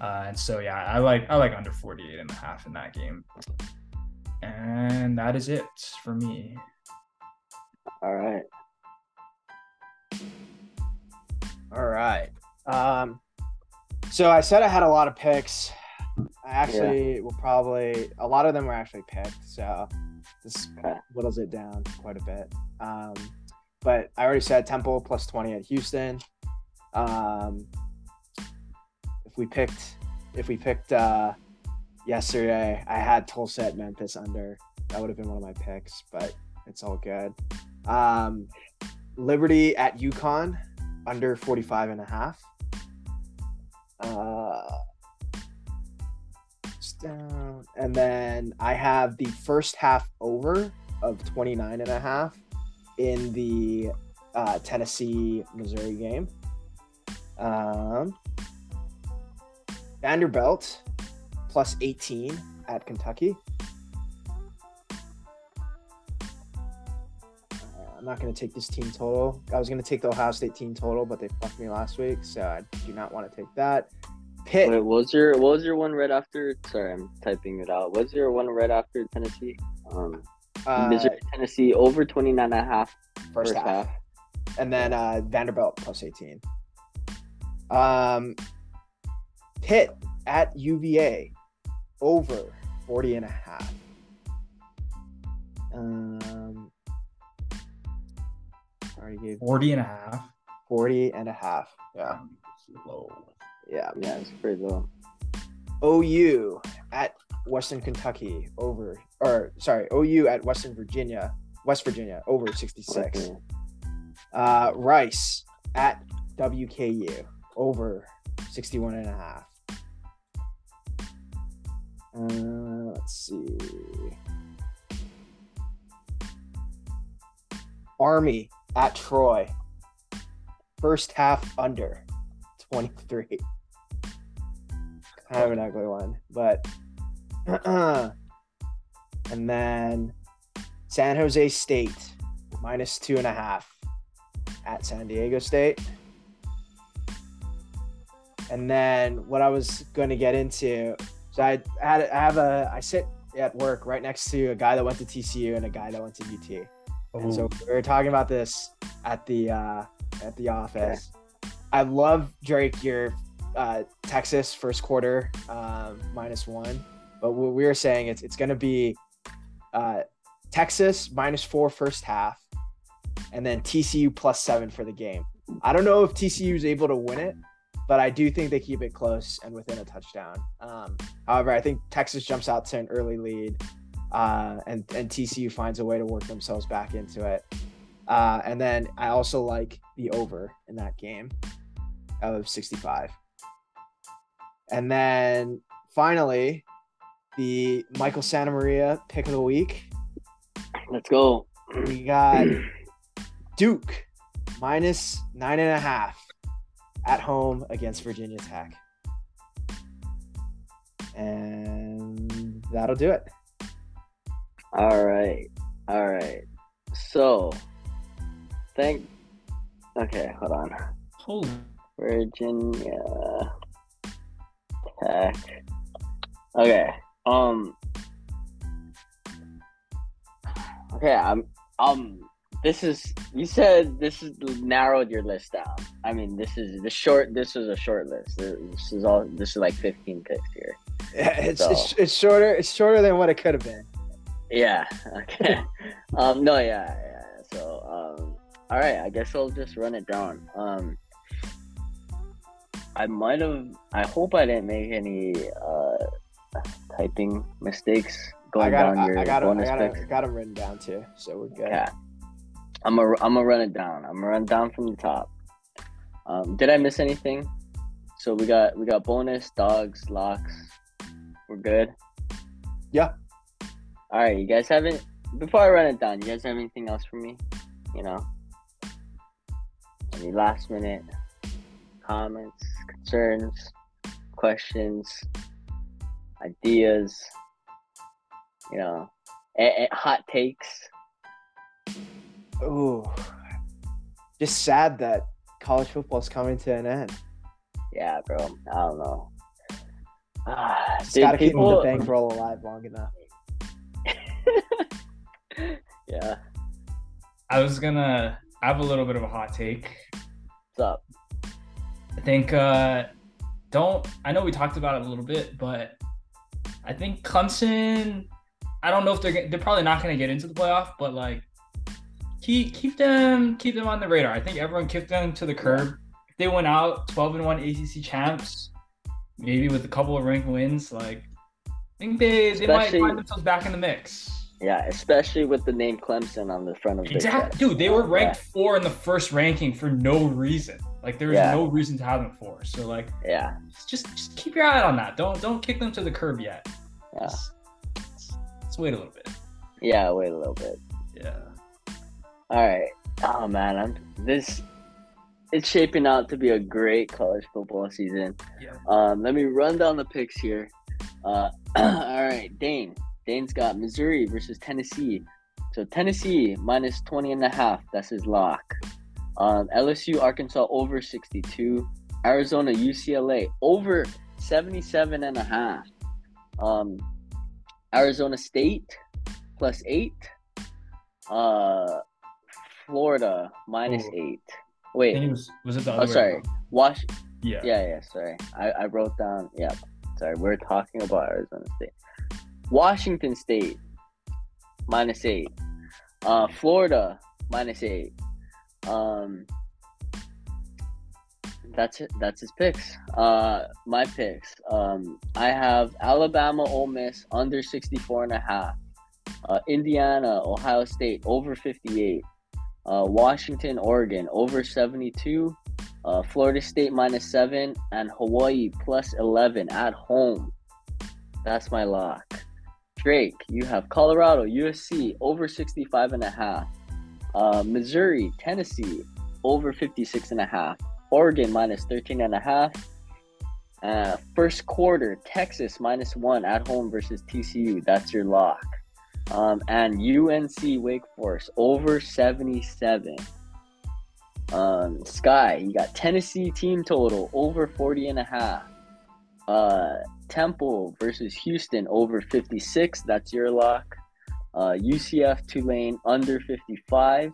And so, yeah, I like under 48.5 in that game. And that is it for me. All right. So I said I had a lot of picks. I actually will probably – a lot of them were actually picked. So this whittles it down quite a bit. But I already said Temple plus 20 at Houston. If we picked yesterday, I had Tulsa at Memphis under. That would have been one of my picks, but it's all good. Liberty at UConn under 45.5. And then I have the first half over of 29.5 in the Tennessee, Missouri game. Vanderbilt plus 18 at Kentucky. I'm not going to take this team total. I was going to take the Ohio State team total, but they fucked me last week, so I do not want to take that. Pitt. Wait, what was your one right after? Sorry, I'm typing it out. What was your one right after Tennessee? Missouri, Tennessee over 29.5 first half. And then Vanderbilt plus 18. Pitt at UVA over 40.5. Already gave 40.5. 40.5. Yeah. Low. Yeah, it's pretty low. OU at Western Kentucky OU at West Virginia over 66. Okay. Rice at WKU over 61.5. Let's see. Army at Troy. First half under 23. Kind of an ugly one, but and then San Jose State minus 2.5 at San Diego State. And then what I was going to get into, so I sit at work right next to a guy that went to TCU and a guy that went to UT. And so we were talking about this at the office. Okay. I love, Drake, your Texas first quarter -1. But what we were saying, it's going to be Texas -4 first half, and then TCU +7 for the game. I don't know if TCU is able to win it, but I do think they keep it close and within a touchdown. However, I think Texas jumps out to an early lead. And TCU finds a way to work themselves back into it. And then I also like the over in that game of 65. And then finally, the Michael Santamaria pick of the week. Let's go. We got Duke minus 9.5 at home against Virginia Tech. And that'll do it. All right. Okay, hold on. Holy Virginia Tech. Okay. Okay. You said this is narrowed your list down. I mean, this was a short list. This is like 15 picks here. Yeah, it's shorter. It's shorter than what it could have been. Yeah. Okay. No. Yeah. So. All right. I guess I'll just run it down. I hope I didn't make any typing mistakes I got them written down too. So we're good. Yeah. I'm gonna run it down. I'm gonna run down from the top. Did I miss anything? So we got bonus, dogs, locks. We're good. Yeah. All right, you guys before I run it down, you guys have anything else for me? You know, any last minute comments, concerns, questions, ideas, you know, hot takes? Ooh, just sad that college football's coming to an end. Yeah, bro, I don't know. Just gotta keep the bank roll alive long enough. Yeah, I was gonna have a little bit of a hot take. What's up? I think I know we talked about it a little bit, but I think Clemson, I don't know if they're probably not gonna get into the playoff, but like keep them on the radar. I think everyone kicked them to the curb. If they went out 12-1 ACC champs, maybe with a couple of ranked wins, like I think they might find themselves back in the mix. Yeah, especially with the name Clemson on the front of the exactly, dude. They were ranked 4 in the first ranking for no reason. Like there was no reason to have them 4. So like, yeah, just keep your eye out on that. Don't kick them to the curb yet. Yeah, let's wait a little bit. Yeah, wait a little bit. Yeah. All right. Oh man, it's shaping out to be a great college football season. Yeah. Let me run down the picks here. All right, Dane's got Missouri versus Tennessee. So Tennessee minus 20.5. That's his lock. LSU Arkansas over 62. Arizona UCLA over 77.5. Arizona State plus 8. Florida minus 8. Wait, was it the other way? Oh, sorry. Washington. Yeah. Sorry, I wrote down. Yeah, sorry. We're talking about Arizona State. Washington State minus 8. Florida minus 8. That's it. That's his picks. My picks. I have Alabama, Ole Miss under 64.5. Indiana, Ohio State over 58. Washington, Oregon over 72. Florida State minus 7, and Hawaii plus 11 at home. That's my lock. Drake, you have Colorado, USC over 65.5. Missouri, Tennessee over 56.5. Oregon minus 13.5. First quarter, Texas minus 1 at home versus TCU. That's your lock. And UNC Wake Forest over 77. Sky, you got Tennessee team total over 40.5. Temple versus Houston over 56. That's your lock. UCF Tulane under 55.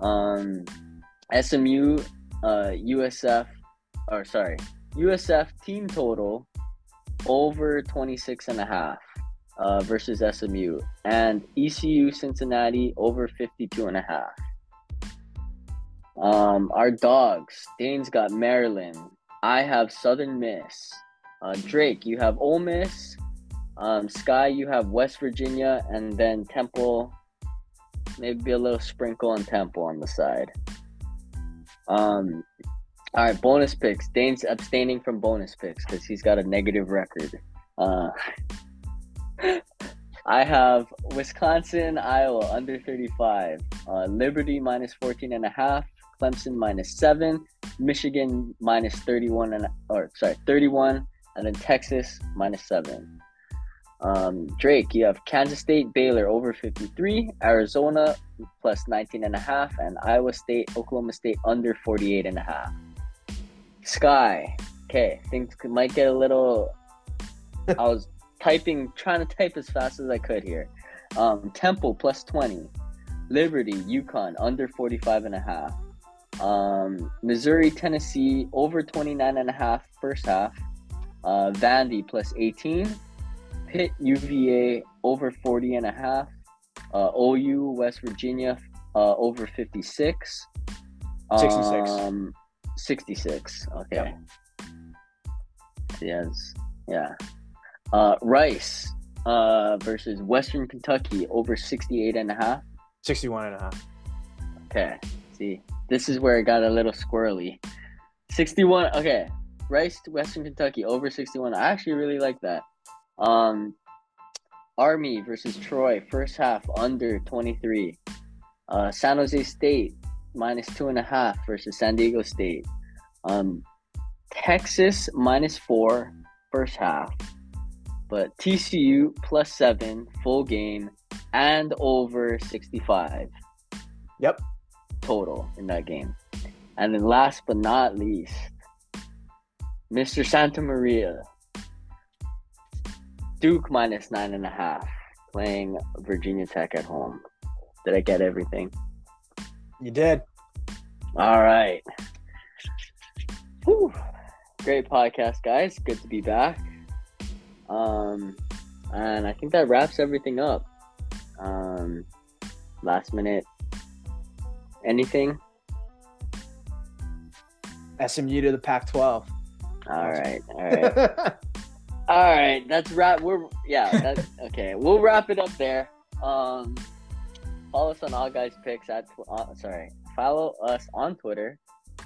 SMU. USF team total over 26.5 versus SMU, and ECU Cincinnati over 52.5. Our dogs. Dane's got Maryland. I have Southern Miss. Drake, you have Ole Miss. Sky, you have West Virginia, and then Temple. Maybe a little sprinkle on Temple on the side. All right, bonus picks. Dane's abstaining from bonus picks because he's got a negative record. I have Wisconsin, Iowa under 35, Liberty minus 14.5, Clemson minus 7, Michigan minus 31, and then Texas minus 7. Drake, you have Kansas State, Baylor over 53, Arizona plus 19.5, and Iowa State, Oklahoma State under 48.5. Sky, okay, things might get a little. I was trying to type as fast as I could here. Temple plus 20, Liberty, UConn under 45.5, Missouri, Tennessee over 29.5 first half, Vandy plus 18. Pitt, UVA over 40.5. OU, West Virginia over 56. 66. Okay. Yes. Yeah. Rice versus Western Kentucky over 68.5. 61.5. Okay. See, this is where it got a little squirrely. 61. Okay. Rice, Western Kentucky over 61. I actually really like that. Army versus Troy first half under 23. San Jose State minus 2.5 versus San Diego State. Texas minus 4 first half, but TCU plus 7 full game and over 65. Yep, total in that game. And then last but not least, Mr. Santa Maria. Duke minus 9.5, playing Virginia Tech at home. Did I get everything? You did. All right. Whew. Great podcast, guys. Good to be back. And I think that wraps everything up. Last minute. Anything? SMU to the Pac-12. All right. All right, that's wrap. Okay. We'll wrap it up there. Follow us on Odd Guys Picks follow us on Twitter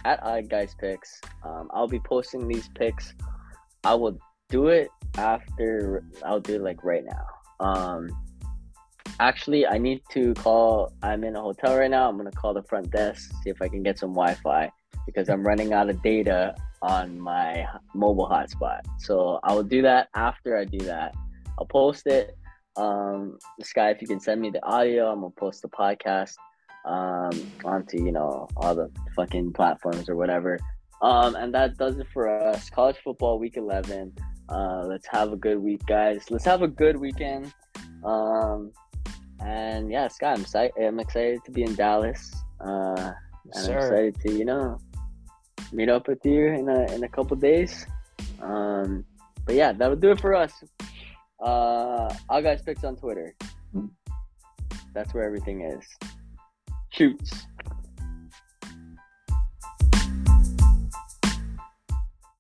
at Odd Guys Picks. I'll be posting these picks. I will do it right now. Actually, I need to call. I'm in a hotel right now. I'm going to call the front desk, see if I can get some Wi-Fi because I'm running out of data on my mobile hotspot. So I will do that after I do that. I'll post it. Sky, if you can send me the audio, I'm going to post the podcast onto, you know, all the fucking platforms or whatever. And that does it for us. College football week 11. Let's have a good week, guys. Let's have a good weekend. And yeah, Scott, I'm excited to be in Dallas. And sure. I'm excited to, you know, meet up with you in a couple days. But yeah, that'll do it for us. Our guys picks on Twitter. That's where everything is. Shoots.